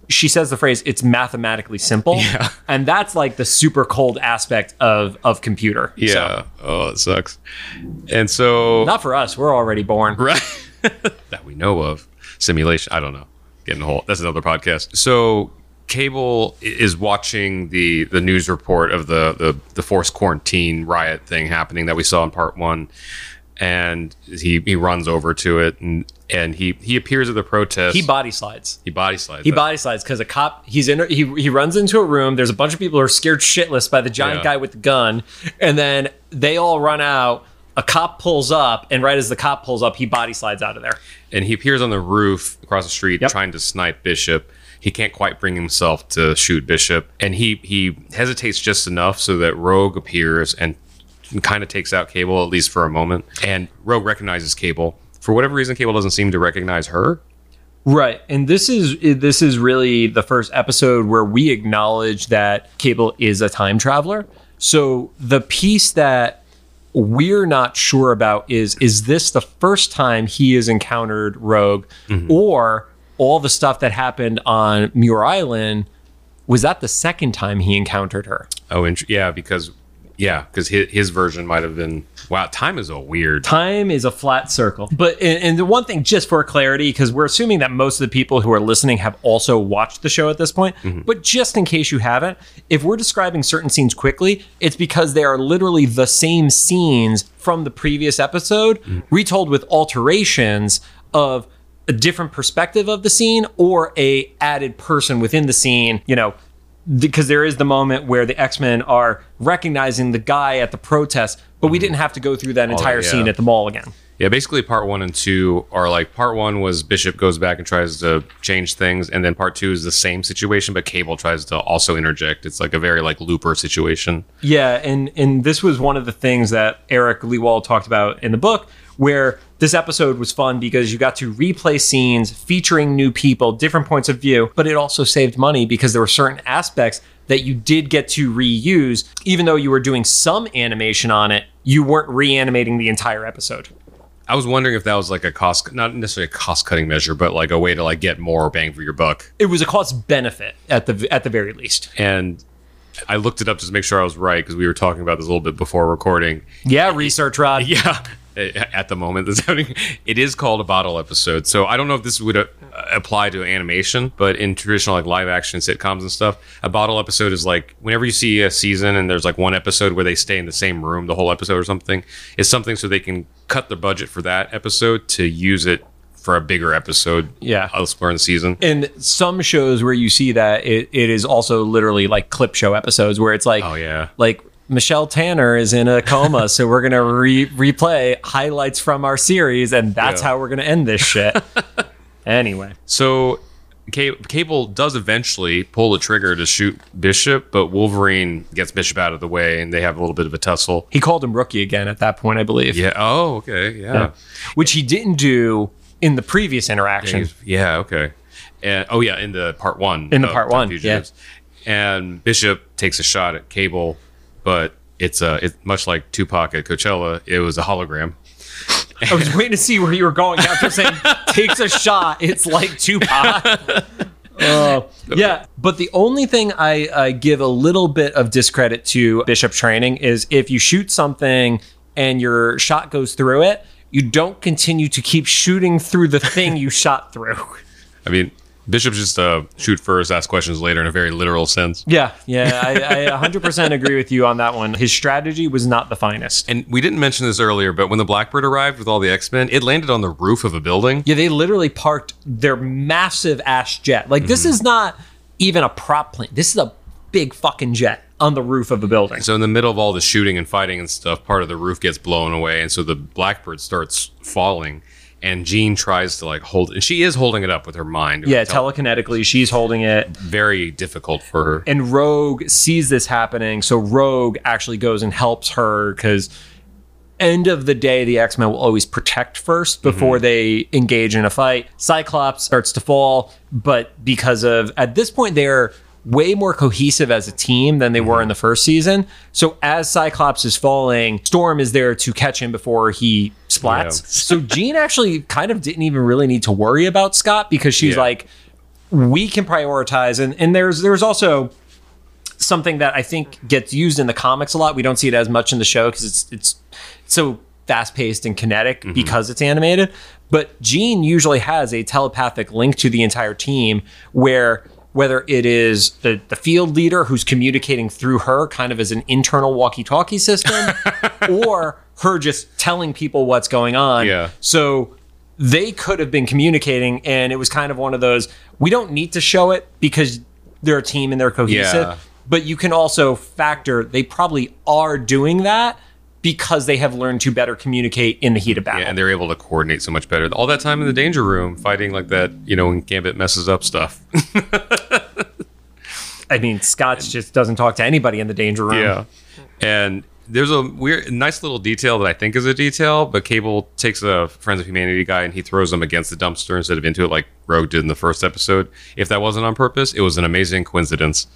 she says the phrase, it's mathematically simple. Yeah. And that's like the super cold aspect of Computer. Yeah. So. Oh, it sucks. And so... Not for us. We're already born. Right. That we know of. Simulation. I don't know. Getting a whole... That's another podcast. So... Cable is watching the news report of the forced quarantine riot thing happening that we saw in part one, and he runs over to it and he appears at the protest. He body slides because a cop he runs into a room. There's a bunch of people who are scared shitless by the giant guy with the gun, and then they all run out. A cop pulls up, and right as the cop pulls up, he body slides out of there. And he appears on the roof across the street trying to snipe Bishop. He can't quite bring himself to shoot Bishop. And he hesitates just enough so that Rogue appears and kind of takes out Cable, at least for a moment. And Rogue recognizes Cable. For whatever reason, Cable doesn't seem to recognize her. Right. And this is really the first episode where we acknowledge that Cable is a time traveler. So the piece that we're not sure about is this the first time he has encountered Rogue, mm-hmm. or... all the stuff that happened on Muir Island, was that the second time he encountered her? Oh, yeah, because Yeah, because his version might have been... Wow, time is a weird... Time is a flat circle. But, and the one thing, just for clarity, because we're assuming that most of the people who are listening have also watched the show at this point, mm-hmm. but just in case you haven't, if we're describing certain scenes quickly, it's because they are literally the same scenes from the previous episode, mm-hmm. retold with alterations of a different perspective of the scene or a added person within the scene, you know, because there is the moment where the X-Men are recognizing the guy at the protest, but we didn't have to go through that entire scene at the mall again. Yeah, basically part 1 and 2 are like, part 1 was Bishop goes back and tries to change things, and then part 2 is the same situation, but Cable tries to also interject. It's like a very like Looper situation. Yeah, and this was one of the things that Eric Lewald talked about in the book, where this episode was fun because you got to replay scenes featuring new people, different points of view, but it also saved money because there were certain aspects that you did get to reuse. Even though you were doing some animation on it, you weren't reanimating the entire episode. I was wondering if that was like a cost, not necessarily a cost-cutting measure, but like a way to like get more bang for your buck. It was a cost benefit at the very least. And I looked it up just to make sure I was right, because we were talking about this a little bit before recording. Yeah, research, Rod. Yeah. At the moment, it is called a bottle episode. So I don't know if this would apply to animation, but in traditional like live action sitcoms and stuff, a bottle episode is like whenever you see a season and there's like one episode where they stay in the same room the whole episode or something. It's something so they can cut their budget for that episode to use it for a bigger episode elsewhere in the season. And some shows where you see that, it is also literally like clip show episodes where it's like, like Michelle Tanner is in a coma, so we're going to replay highlights from our series, and that's how we're going to end this shit. Anyway. So Cable does eventually pull the trigger to shoot Bishop, but Wolverine gets Bishop out of the way, and they have a little bit of a tussle. He called him Rookie again at that point, I believe. Yeah. Oh, okay. Yeah. Which he didn't do in the previous interaction. Yeah, okay. And, in the part one. In the part one, yeah. And Bishop takes a shot at Cable, but it's much like Tupac at Coachella, it was a hologram. I was waiting to see where you were going after saying takes a shot. It's like Tupac. Yeah, but the only thing I give a little bit of discredit to Bishop training is if you shoot something and your shot goes through it, you don't continue to keep shooting through the thing you shot through. I mean, Bishop's just shoot first, ask questions later in a very literal sense. Yeah, I 100% agree with you on that one. His strategy was not the finest. And we didn't mention this earlier, but when the Blackbird arrived with all the X-Men, it landed on the roof of a building. Yeah, they literally parked their massive ass jet. Like, this is not even a prop plane. This is a big fucking jet on the roof of a building. So in the middle of all the shooting and fighting and stuff, part of the roof gets blown away, and so the Blackbird starts falling. And Jean tries to like hold it. She is holding it up with her mind. Yeah, telekinetically, she's holding it. Very difficult for her. And Rogue sees this happening. So Rogue actually goes and helps her, because end of the day, the X-Men will always protect first before they engage in a fight. Cyclops starts to fall, but because of, at this point, they're way more cohesive as a team than they were in the first season. So as Cyclops is falling, Storm is there to catch him before he splats. Yeah. So Jean actually kind of didn't even really need to worry about Scott, because she's like, we can prioritize. And there's also something that I think gets used in the comics a lot. We don't see it as much in the show because it's so fast-paced and kinetic because it's animated. But Jean usually has a telepathic link to the entire team, where whether it is the field leader who's communicating through her kind of as an internal walkie-talkie system, or her just telling people what's going on. Yeah. So they could have been communicating, and it was kind of one of those, we don't need to show it because they're a team and they're cohesive, but you can also factor they probably are doing that because they have learned to better communicate in the heat of battle. Yeah, and they're able to coordinate so much better. All that time in the danger room, fighting like that, you know, when Gambit messes up stuff. I mean, Scott just doesn't talk to anybody in the danger room. Yeah, and there's a weird, nice little detail that I think is a detail, but Cable takes a Friends of Humanity guy and he throws him against the dumpster instead of into it like Rogue did in the first episode. If that wasn't on purpose, it was an amazing coincidence.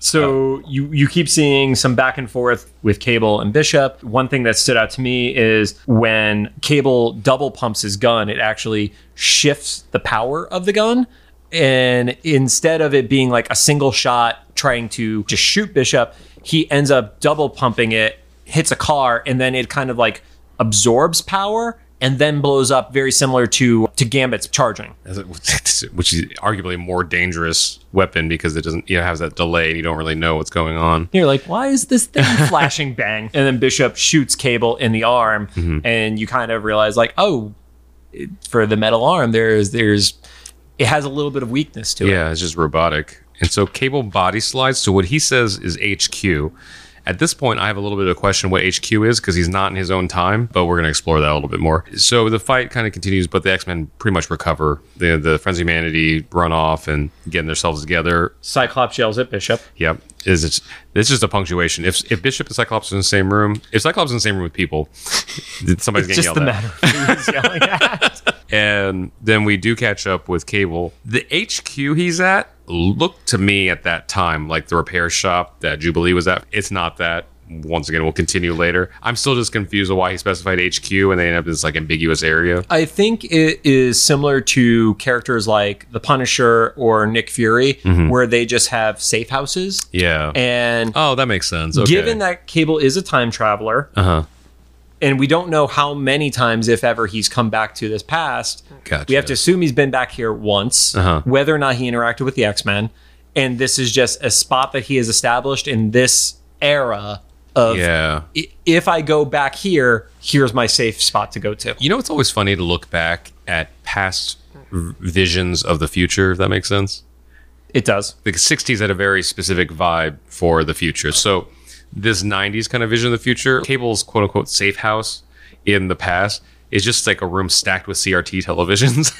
So you keep seeing some back and forth with Cable and Bishop. One thing that stood out to me is when Cable double pumps his gun, it actually shifts the power of the gun. And instead of it being like a single shot trying to just shoot Bishop, he ends up double pumping it, hits a car, and then it kind of like absorbs power and then blows up, very similar to Gambit's charging. Which is arguably a more dangerous weapon because it doesn't, you know, has that delay and you don't really know what's going on. You're like, why is this thing flashing bang? And then Bishop shoots Cable in the arm, mm-hmm. and you kind of realize like, oh, for the metal arm, it has a little bit of weakness to it. Yeah, it's just robotic. And so Cable body slides. So what he says is HQ. At this point, I have a little bit of a question what HQ is because he's not in his own time, but we're going to explore that a little bit more. So the fight kind of continues, but the X-Men pretty much recover. The Friends of Humanity run off and getting themselves together. Cyclops yells at Bishop. Yep. It's just a punctuation. If Bishop and Cyclops are in the same room, if Cyclops is in the same room with people, somebody's getting yelled at. It's just the matter of who he's yelling at. And then we do catch up with Cable. The HQ he's at looked to me at that time like the repair shop that Jubilee was at. It's not that. Once again, we'll continue later. I'm still just confused on why he specified HQ and they end up in this like ambiguous area. I think it is similar to characters like the Punisher or Nick Fury, mm-hmm. where they just have safe houses. Yeah. And oh, that makes sense. Okay. Given that Cable is a time traveler, uh-huh. and we don't know how many times, if ever, he's come back to this past, gotcha. We have to assume he's been back here once, uh-huh. whether or not he interacted with the X-Men. And this is just a spot that he has established in this era. Yeah. If I go back here, here's my safe spot to go to. You know, it's always funny to look back at past visions of the future, if that makes sense. It does. The 60s had a very specific vibe for the future. So this 90s kind of vision of the future, Cable's quote unquote safe house in the past is just like a room stacked with CRT televisions.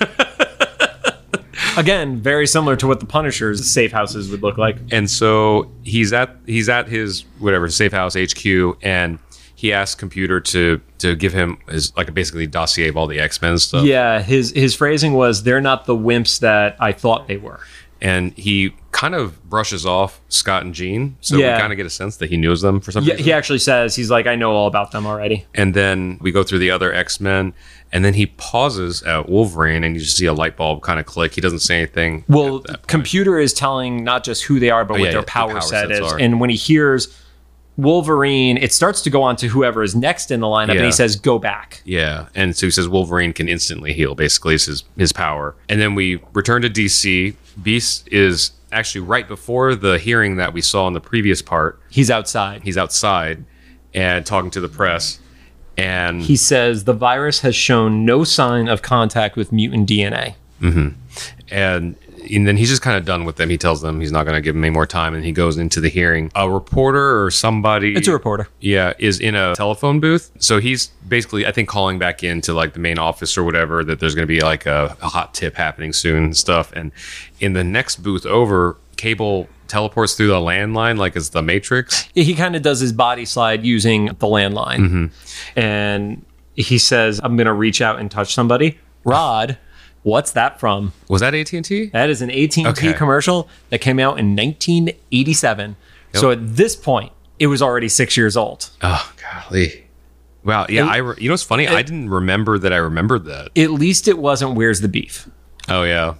Again, very similar to what the Punisher's safe houses would look like. And so he's at his whatever safe house HQ, and he asks Computer to give him his like a basically dossier of all the X-Men stuff. Yeah, his phrasing was, "They're not the wimps that I thought they were." And he kind of brushes off Scott and Jean, so we kind of get a sense that he knows them for some reason. He actually says, he's like, I know all about them already. And then we go through the other X-Men, and then he pauses at Wolverine, and you just see a light bulb kind of click. He doesn't say anything. Well, Computer is telling not just who they are, but what their power set is. And when he hears Wolverine, it starts to go on to whoever is next in the lineup, and he says, go back. Yeah, and so he says Wolverine can instantly heal, basically, is his power. And then we return to DC. Beast is actually right before the hearing that we saw in the previous part. He's outside and talking to the press. And he says the virus has shown no sign of contact with mutant DNA. Mm-hmm. And then he's just kind of done with them. He tells them he's not going to give them any more time, and he goes into the hearing. A reporter or somebody... It's a reporter. Yeah, is in a telephone booth. So he's basically, I think, calling back into like the main office or whatever, that there's going to be like a hot tip happening soon and stuff. And in the next booth over, Cable teleports through the landline like it's the Matrix. He kind of does his body slide using the landline. Mm-hmm. And he says, I'm going to reach out and touch somebody. Rod... What's that from? Was that AT&T? That is an AT&T commercial that came out in 1987. Yep. So at this point, it was already 6 years old. Oh, golly. Wow. Yeah. You know what's funny? I didn't remember that I remembered that. At least it wasn't Where's the Beef? Oh, yeah.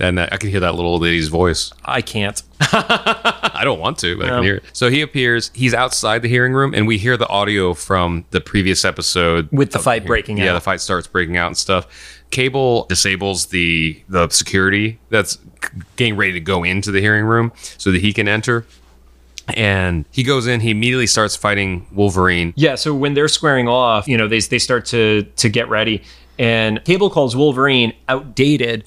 And I can hear that little old lady's voice. I can't. I don't want to, but I can hear it. So he appears. He's outside the hearing room, and we hear the audio from the previous episode. With the fight breaking out. Yeah, the fight starts breaking out and stuff. Cable disables the security that's getting ready to go into the hearing room so that he can enter. And he goes in, he immediately starts fighting Wolverine. Yeah, so when they're squaring off, you know, they start to get ready. And Cable calls Wolverine outdated,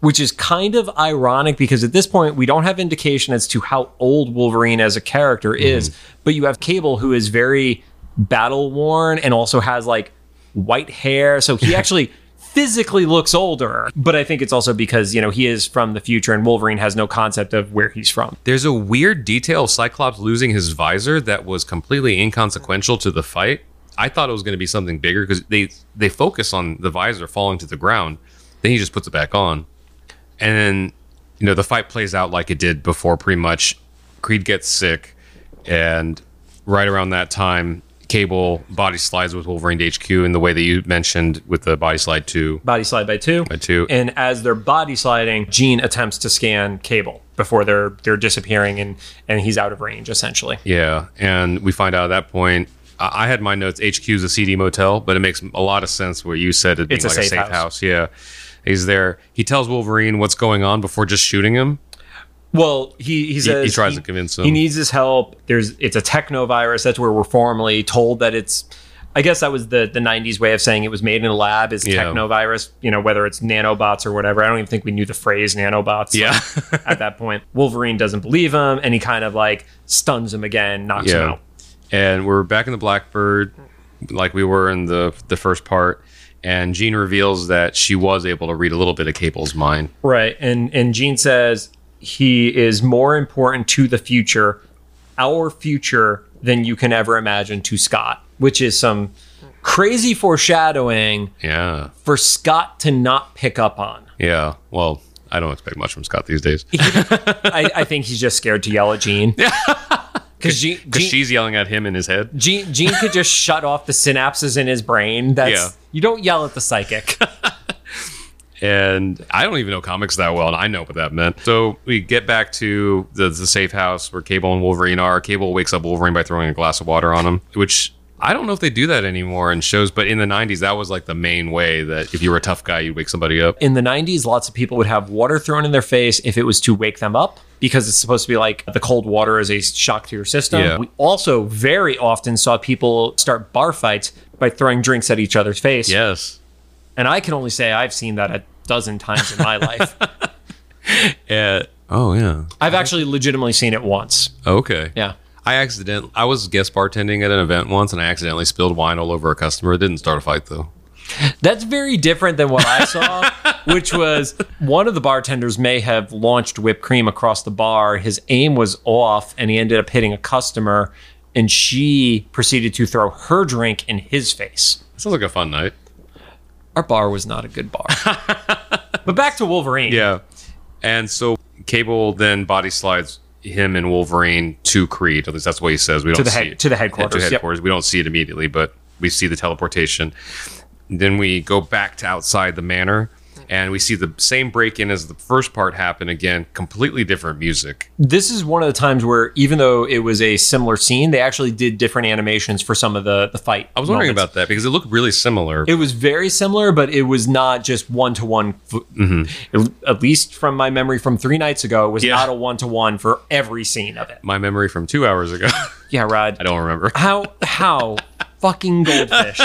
which is kind of ironic because at this point, we don't have indication as to how old Wolverine as a character is. But you have Cable, who is very battle-worn and also has, like, white hair. So he actually... physically looks older, but I think it's also because, you know, he is from the future and Wolverine has no concept of where he's from. There's a weird detail of Cyclops losing his visor that was completely inconsequential to the fight. I thought it was going to be something bigger because they focus on the visor falling to the ground. Then he just puts it back on. And then, you know, the fight plays out like it did before pretty much. Creed gets sick, and right around that time, Cable body slides with Wolverine to HQ in the way that you mentioned with the body slide two. Body slide by two. By two. And as they're body sliding, Jean attempts to scan Cable before they're disappearing and he's out of range, essentially. Yeah. And we find out at that point, I had my notes, HQ is a seedy motel, but it makes a lot of sense where you said it being it's like a safe house. Yeah. He's there. He tells Wolverine what's going on before just shooting him. Well, he says he tries to convince him. He needs his help. It's a technovirus. That's where we're formally told that it's, I guess that was the 90s way of saying it was made in a lab is technovirus, you know, whether it's nanobots or whatever. I don't even think we knew the phrase nanobots like, at that point. Wolverine doesn't believe him and he kind of like stuns him again, knocks him out. And we're back in the Blackbird like we were in the first part. And Jean reveals that she was able to read a little bit of Cable's mind. Right. And Jean says, he is more important to the future, our future, than you can ever imagine to Scott, which is some crazy foreshadowing for Scott to not pick up on. Yeah. Well, I don't expect much from Scott these days. I think he's just scared to yell at Jean. Because she's yelling at him in his head. Jean could just shut off the synapses in his brain. You don't yell at the psychic. And I don't even know comics that well, and I know what that meant. So we get back to the safe house where Cable and Wolverine are. Cable wakes up Wolverine by throwing a glass of water on him, which I don't know if they do that anymore in shows, but in the 90s, that was like the main way that if you were a tough guy, you'd wake somebody up. In the 90s, lots of people would have water thrown in their face if it was to wake them up, because it's supposed to be like the cold water is a shock to your system. Yeah. We also very often saw people start bar fights by throwing drinks at each other's face. Yes. And I can only say I've seen that a dozen times in my life. I've actually legitimately seen it once. Okay. Yeah. I was guest bartending at an event once, and I accidentally spilled wine all over a customer. It didn't start a fight, though. That's very different than what I saw, which was one of the bartenders may have launched whipped cream across the bar. His aim was off, and he ended up hitting a customer, and she proceeded to throw her drink in his face. Sounds like a fun night. Our bar was not a good bar. But back to Wolverine. Yeah. And so Cable then body slides him and Wolverine to Creed. At least that's what he says. We don't see it. To the headquarters. To headquarters. Yep. We don't see it immediately, but we see the teleportation. Then we go back to outside the manor, and we see the same break-in as the first part happen again. Completely different music. This is one of the times where, even though it was a similar scene, they actually did different animations for some of the fight. I was wondering about that, because it looked really similar. It was very similar, but it was not just one-to-one. At least from my memory from 3 nights ago, it was not a one-to-one for every scene of it. My memory from 2 hours ago. Yeah, Rod. I don't remember. How fucking goldfish.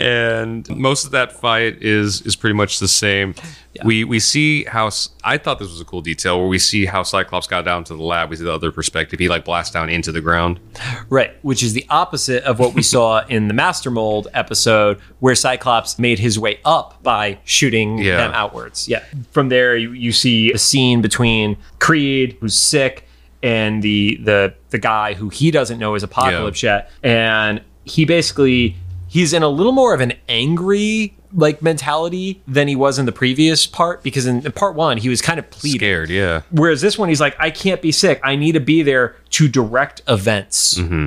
And most of that fight is pretty much the same. Yeah. We see how, I thought this was a cool detail, where we see how Cyclops got down to the lab. We see the other perspective. He like blasts down into the ground. Right, which is the opposite of what we saw in the Master Mold episode, where Cyclops made his way up by shooting them outwards. Yeah. From there, you see a scene between Creed, who's sick, and the guy who he doesn't know is Apocalypse yet. And he basically... He's in a little more of an angry like mentality than he was in the previous part, because in part one, he was kind of pleading. Scared, yeah. Whereas this one, he's like, I can't be sick. I need to be there to direct events. Mm-hmm.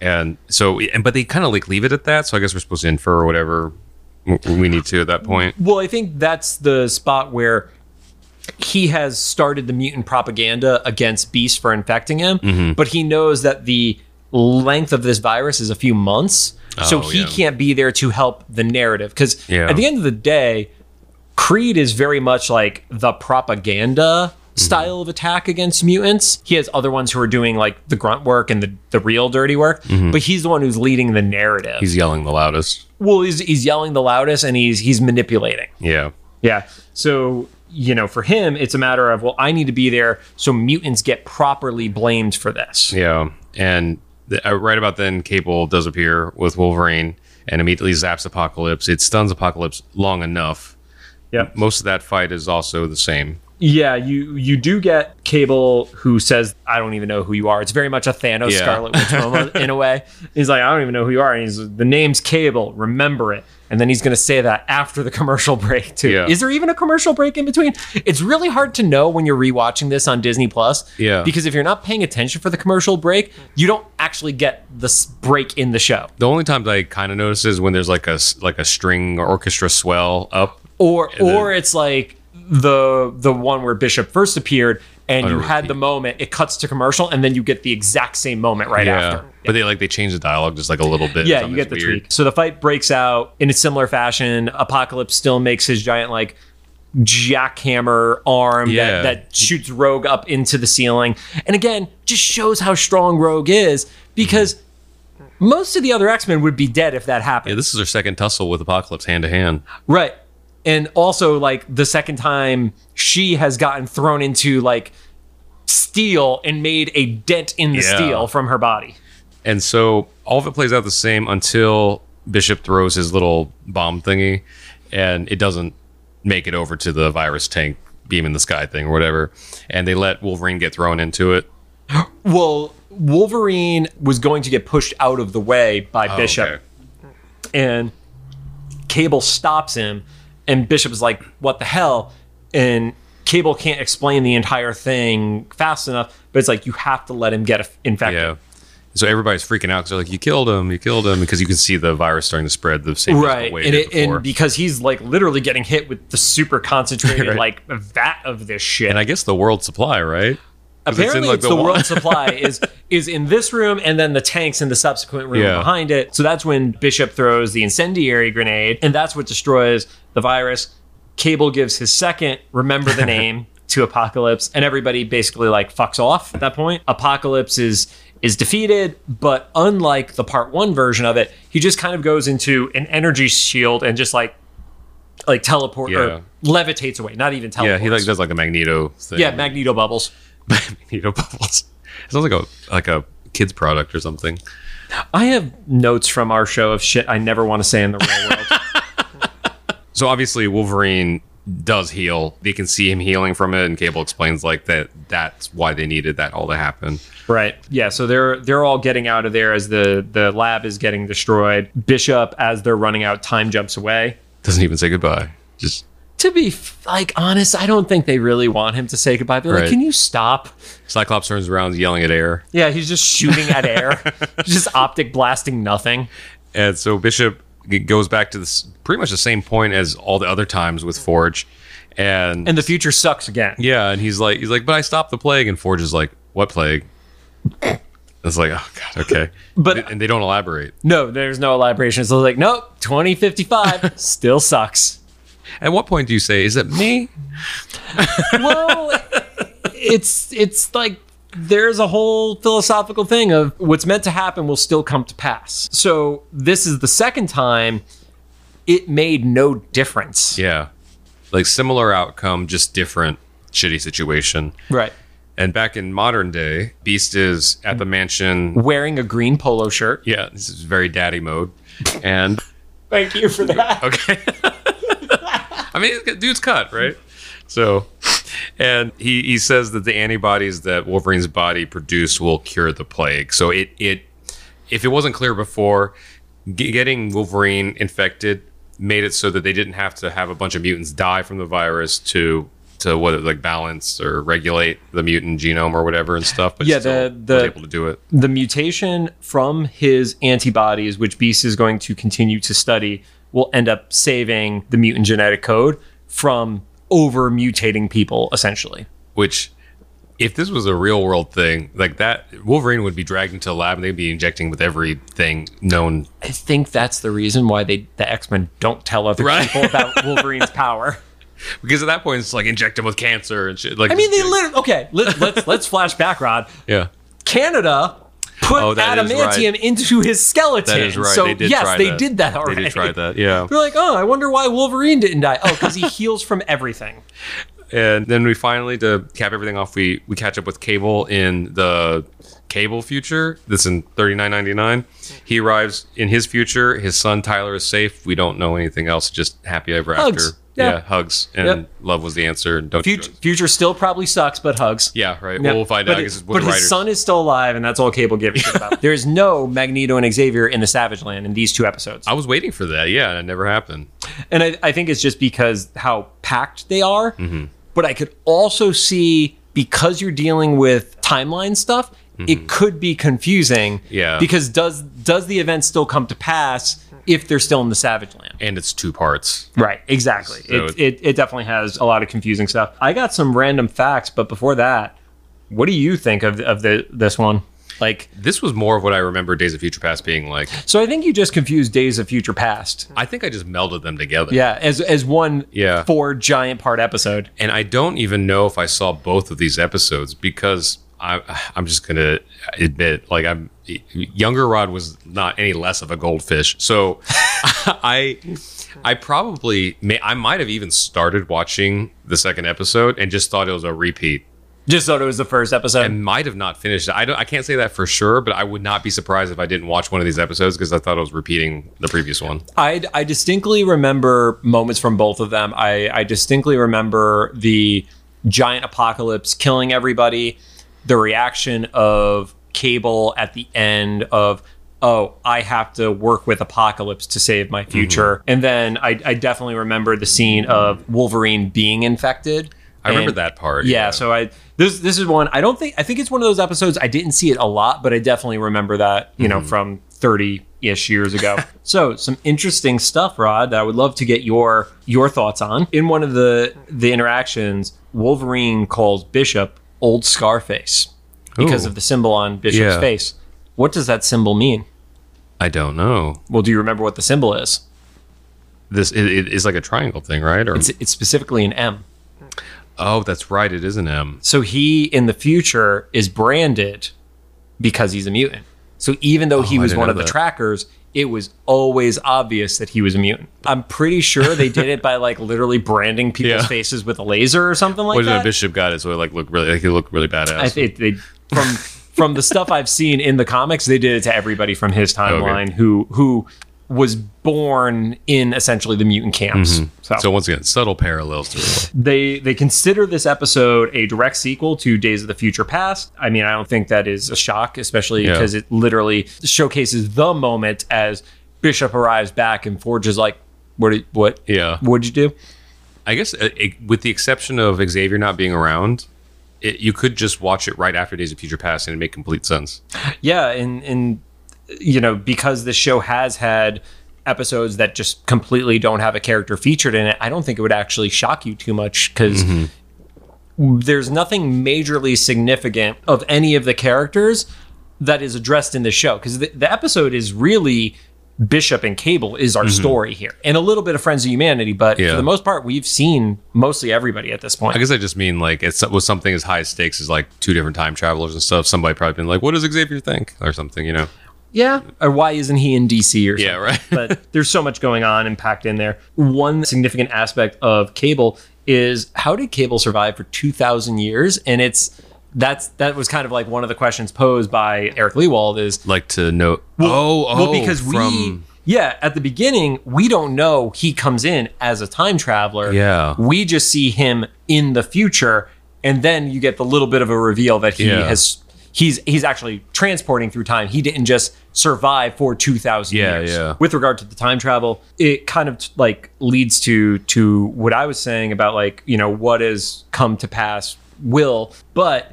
And so, but they kind of like leave it at that. So I guess we're supposed to infer whatever we need to at that point. Well, I think that's the spot where he has started the mutant propaganda against Beast for infecting him. Mm-hmm. But he knows that the length of this virus is a few months. So he can't be there to help the narrative. Because at the end of the day, Creed is very much like the propaganda style of attack against mutants. He has other ones who are doing like the grunt work and the real dirty work. Mm-hmm. But he's the one who's leading the narrative. He's yelling the loudest. Well, he's yelling the loudest, and he's manipulating. Yeah. Yeah. So, you know, for him, it's a matter of, well, I need to be there so mutants get properly blamed for this. Yeah. And... Right about then, Cable does appear with Wolverine and immediately zaps Apocalypse. It stuns Apocalypse long enough. Yeah. Most of that fight is also the same. Yeah, you do get Cable, who says, I don't even know who you are. It's very much a Thanos Scarlet Witch moment in a way. He's like, I don't even know who you are. And he's like, the name's Cable, remember it. And then he's going to say that after the commercial break too. Yeah. Is there even a commercial break in between? It's really hard to know when you're rewatching this on Disney Plus. Yeah. Because if you're not paying attention for the commercial break, you don't actually get the break in the show. The only time that I kind of notice is when there's like a string or orchestra swell up. Or then it's like the one where Bishop first appeared, and you had the moment, it cuts to commercial, and then you get the exact same moment right after. Yeah. But they change the dialogue just like a little bit. Yeah, you get the tweak. So the fight breaks out in a similar fashion. Apocalypse still makes his giant like jackhammer arm that shoots Rogue up into the ceiling. And again, just shows how strong Rogue is, because most of the other X-Men would be dead if that happened. Yeah, this is their second tussle with Apocalypse hand to hand. Right. And also, like, the second time she has gotten thrown into, like, steel and made a dent in the steel from her body. And so all of it plays out the same until Bishop throws his little bomb thingy, and it doesn't make it over to the virus tank beam in the sky thing or whatever. And they let Wolverine get thrown into it. Well, Wolverine was going to get pushed out of the way by Bishop. Okay. And Cable stops him. And Bishop's like, what the hell? And Cable can't explain the entire thing fast enough, but it's like, you have to let him get infected. Yeah. So everybody's freaking out because they're like, you killed him, because you can see the virus starting to spread the same way before. And because he's like literally getting hit with the super concentrated like vat of this shit. And I guess the world supply, right? Apparently it's the world supply is in this room, and then the tanks in the subsequent room behind it. So that's when Bishop throws the incendiary grenade, and that's what destroys the virus. Cable gives his second remember the name to Apocalypse, and everybody basically like fucks off at that point. Apocalypse is defeated, but unlike the part one version of it, he just kind of goes into an energy shield and just like teleport or levitates away. Not even teleports. Yeah, he like does like a Magneto thing. Yeah, Magneto bubbles. Magneto bubbles. It sounds like a kid's product or something. I have notes from our show of shit I never want to say in the real world. So obviously Wolverine does heal. They can see him healing from it, and Cable explains like that's why they needed that all to happen. Right. Yeah, so they're all getting out of there as the lab is getting destroyed. Bishop, as they're running out, time jumps away. Doesn't even say goodbye. Just... To be like honest, I don't think they really want him to say goodbye. They're like, can you stop? Cyclops turns around yelling at air. Yeah, he's just shooting at air. Just optic blasting nothing. And so Bishop goes back to this pretty much the same point as all the other times with Forge. And the future sucks again. Yeah, and he's like, but I stopped the plague. And Forge is like, what plague? It's like, oh God, okay. But they don't elaborate. No, there's no elaboration. So it's like, nope, 2055 still sucks. At what point do you say, is it me? Well, it's like there's a whole philosophical thing of what's meant to happen will still come to pass. So this is the second time it made no difference. Yeah. Like similar outcome, just different shitty situation. Right. And back in modern day, Beast is at the mansion. Wearing a green polo shirt. Yeah. This is very daddy mode. And thank you for that. Okay. I mean, dude's cut, right? So, and he says that the antibodies that Wolverine's body produced will cure the plague. So it if it wasn't clear before, getting Wolverine infected made it so that they didn't have to have a bunch of mutants die from the virus to what it, like balance or regulate the mutant genome or whatever and stuff. But yeah, still was able to do it. The mutation from his antibodies, which Beast is going to continue to study, will end up saving the mutant genetic code from over-mutating people, essentially. Which, if this was a real-world thing, like that, Wolverine would be dragged into a lab and they'd be injecting with everything known. I think that's the reason why the X-Men don't tell other people about Wolverine's power. Because at that point, it's like, inject him with cancer and shit. Like, I mean, let's flash back, Rod. Yeah. Canada... put adamantium into his skeleton. That is right. So they did that already. They did try that, yeah. They're like, oh, I wonder why Wolverine didn't die. Oh, because he heals from everything. And then we finally, to cap everything off, we catch up with Cable in the Cable future. That's in 3999. He arrives in his future. His son, Tyler, is safe. We don't know anything else. Just happy ever after. Yeah, hugs and love was the answer. And don't future still probably sucks, but hugs. Yeah, right. Yep. We'll find out. But his son is still alive, and that's all Cable gives shit about. There is no Magneto and Xavier in the Savage Land in these two episodes. I was waiting for that, yeah, and it never happened. And I think it's just because how packed they are. Mm-hmm. But I could also see, because you're dealing with timeline stuff, mm-hmm. it could be confusing. Yeah. Because does the event still come to pass if they're still in the Savage Land? And it's two parts. Right, exactly. So it definitely has a lot of confusing stuff. I got some random facts, but before that, what do you think of this one? Like, this was more of what I remember Days of Future Past being like. So I think you just confused Days of Future Past. I think I just melded them together. Yeah, as one 4 giant part episode. And I don't even know if I saw both of these episodes, because I'm just going to admit, like, younger Rod was not any less of a goldfish. So I might have even started watching the second episode and just thought it was a repeat. Just thought it was the first episode. And might have not finished it. I can't say that for sure, but I would not be surprised if I didn't watch one of these episodes, because I thought it was repeating the previous one. I distinctly remember moments from both of them. I distinctly remember the giant apocalypse killing everybody, the reaction of Cable at the end of, oh, I have to work with Apocalypse to save my future. Mm-hmm. And then I definitely remember the scene of Wolverine being infected. I remember that part. Yeah, yeah. So this is one I think it's one of those episodes I didn't see it a lot, but I definitely remember that, you know, from 30-ish years ago. So some interesting stuff, Rod, that I would love to get your thoughts on. In one of the interactions, Wolverine calls Bishop old Scarface because of the symbol on Bishop's face. What does that symbol mean? I don't know. Well, do you remember what the symbol is? It is like a triangle thing, right? Or it's specifically an M. Oh, that's right. It is an M. So he, in the future, is branded because he's a mutant. So even though he was one of the trackers, it was always obvious that he was a mutant. I'm pretty sure they did it by, like, literally branding people's faces with a laser or something like that. Bishop got it, so it he looked really badass. I think from the stuff I've seen in the comics, they did it to everybody from his timeline who was born in essentially the mutant camps. Mm-hmm. So once again, subtle parallels to it. They consider this episode a direct sequel to Days of the Future Past. I mean, I don't think that is a shock, especially because it literally showcases the moment as Bishop arrives back and Forge is like, what? Yeah. What'd you do? I guess with the exception of Xavier not being around, you could just watch it right after Days of Future Past and it make complete sense. Yeah, and you know, because the show has had episodes that just completely don't have a character featured in it, I don't think it would actually shock you too much, because there's nothing majorly significant of any of the characters that is addressed in the show. Because the episode is really Bishop and Cable is our story here, and a little bit of Friends of Humanity, but for the most part, we've seen mostly everybody at this point. I guess I just mean, like, it was something as high stakes as, like, two different time travelers and stuff. Somebody probably been like, what does Xavier think? Or something, you know? Yeah, or why isn't he in DC or something? Yeah, right. But there's so much going on and packed in there. One significant aspect of Cable is, how did Cable survive for 2,000 years? And that was kind of like one of the questions posed by Eric Lewald is... Like to know... Because at the beginning, we don't know he comes in as a time traveler. Yeah. We just see him in the future, and then you get the little bit of a reveal that he has... He's actually transporting through time. He didn't just survive for 2,000 years. Yeah. With regard to the time travel, it kind of like leads to what I was saying about, like, you know, what has come to pass will, but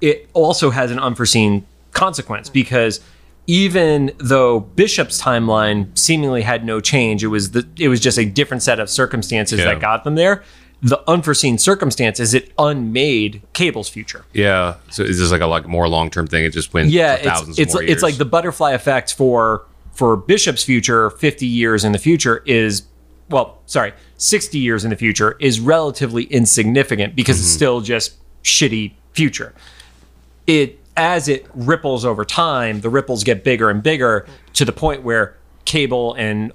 it also has an unforeseen consequence, because even though Bishop's timeline seemingly had no change, it was just a different set of circumstances that got them there. The unforeseen circumstances, it unmade Cable's future. Yeah. So it's just like a lot more long-term thing. It just went for thousands of more years. It's like the butterfly effect for Bishop's future, 50 years in the future 60 years in the future is relatively insignificant, because it's still just shitty future. As it ripples over time, the ripples get bigger and bigger to the point where Cable and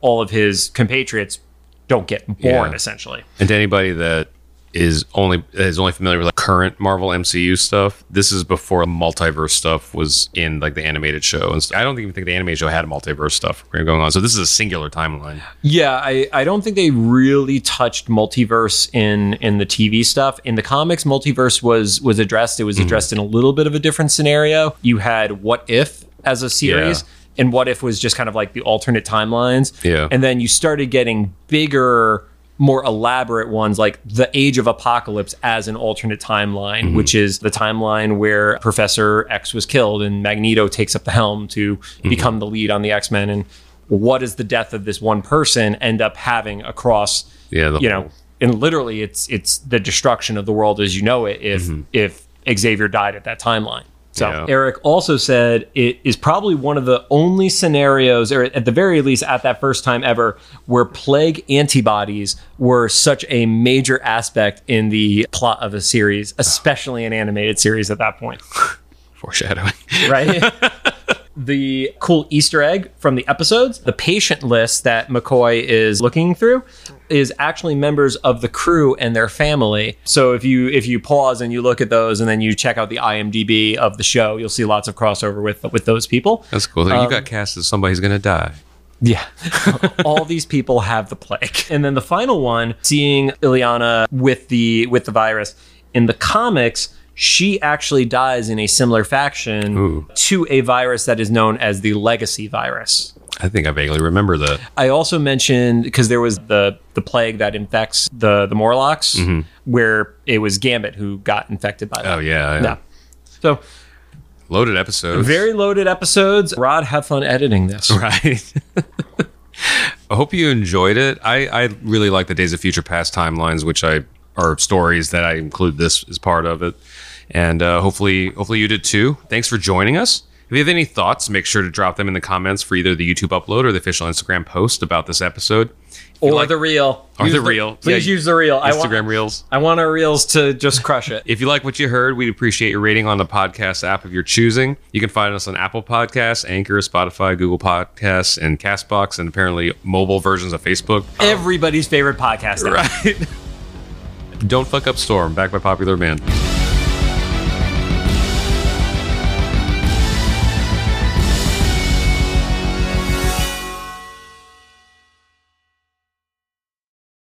all of his compatriots don't get born, essentially. And to anybody that is only familiar with like current Marvel MCU stuff. This is before multiverse stuff was in like the animated show and stuff. I don't even think the animated show had multiverse stuff going on. So this is a singular timeline. Yeah, I don't think they really touched multiverse in the TV stuff. In the comics, multiverse was addressed. It was addressed in a little bit of a different scenario. You had What If as a series. Yeah. And What If was just kind of like the alternate timelines. Yeah. And then you started getting bigger, more elaborate ones like the Age of Apocalypse as an alternate timeline, which is the timeline where Professor X was killed and Magneto takes up the helm to become the lead on the X-Men. And what does the death of this one person end up having across, and literally it's the destruction of the world as you know it if Xavier died at that timeline. So Eric also said it is probably one of the only scenarios, or at the very least at that first time ever, where plague antibodies were such a major aspect in the plot of a series, especially an animated series at that point. Foreshadowing. Right? The cool Easter egg from the episodes, the patient list that McCoy is looking through is actually members of the crew and their family. So if you pause and you look at those and then you check out the IMDb of the show, you'll see lots of crossover with those people. That's cool. You got cast as somebody's going to die. Yeah. All these people have the plague. And then the final one, seeing Ileana with the virus in the comics, she actually dies in a similar fashion to a virus that is known as the Legacy virus. I think I vaguely remember that. I also mentioned, because there was the plague that infects the Morlocks, where it was Gambit who got infected by that. Oh, yeah. No. So, loaded episodes. Very loaded episodes. Rod, have fun editing this. Right. I hope you enjoyed it. I really like the Days of Future Past timelines, which are stories that I include this as part of it. And hopefully you did too. Thanks for joining us. If you have any thoughts, make sure to drop them in the comments for either the YouTube upload or the official Instagram post about this episode. Or the reel. Or the reel. Please use the reel. Instagram reels. I want our reels to just crush it. If you like what you heard, we'd appreciate your rating on the podcast app of your choosing. You can find us on Apple Podcasts, Anchor, Spotify, Google Podcasts, and CastBox, and apparently mobile versions of Facebook. Everybody's favorite podcast app. Right. Don't Fuck Up Storm, back by popular demand.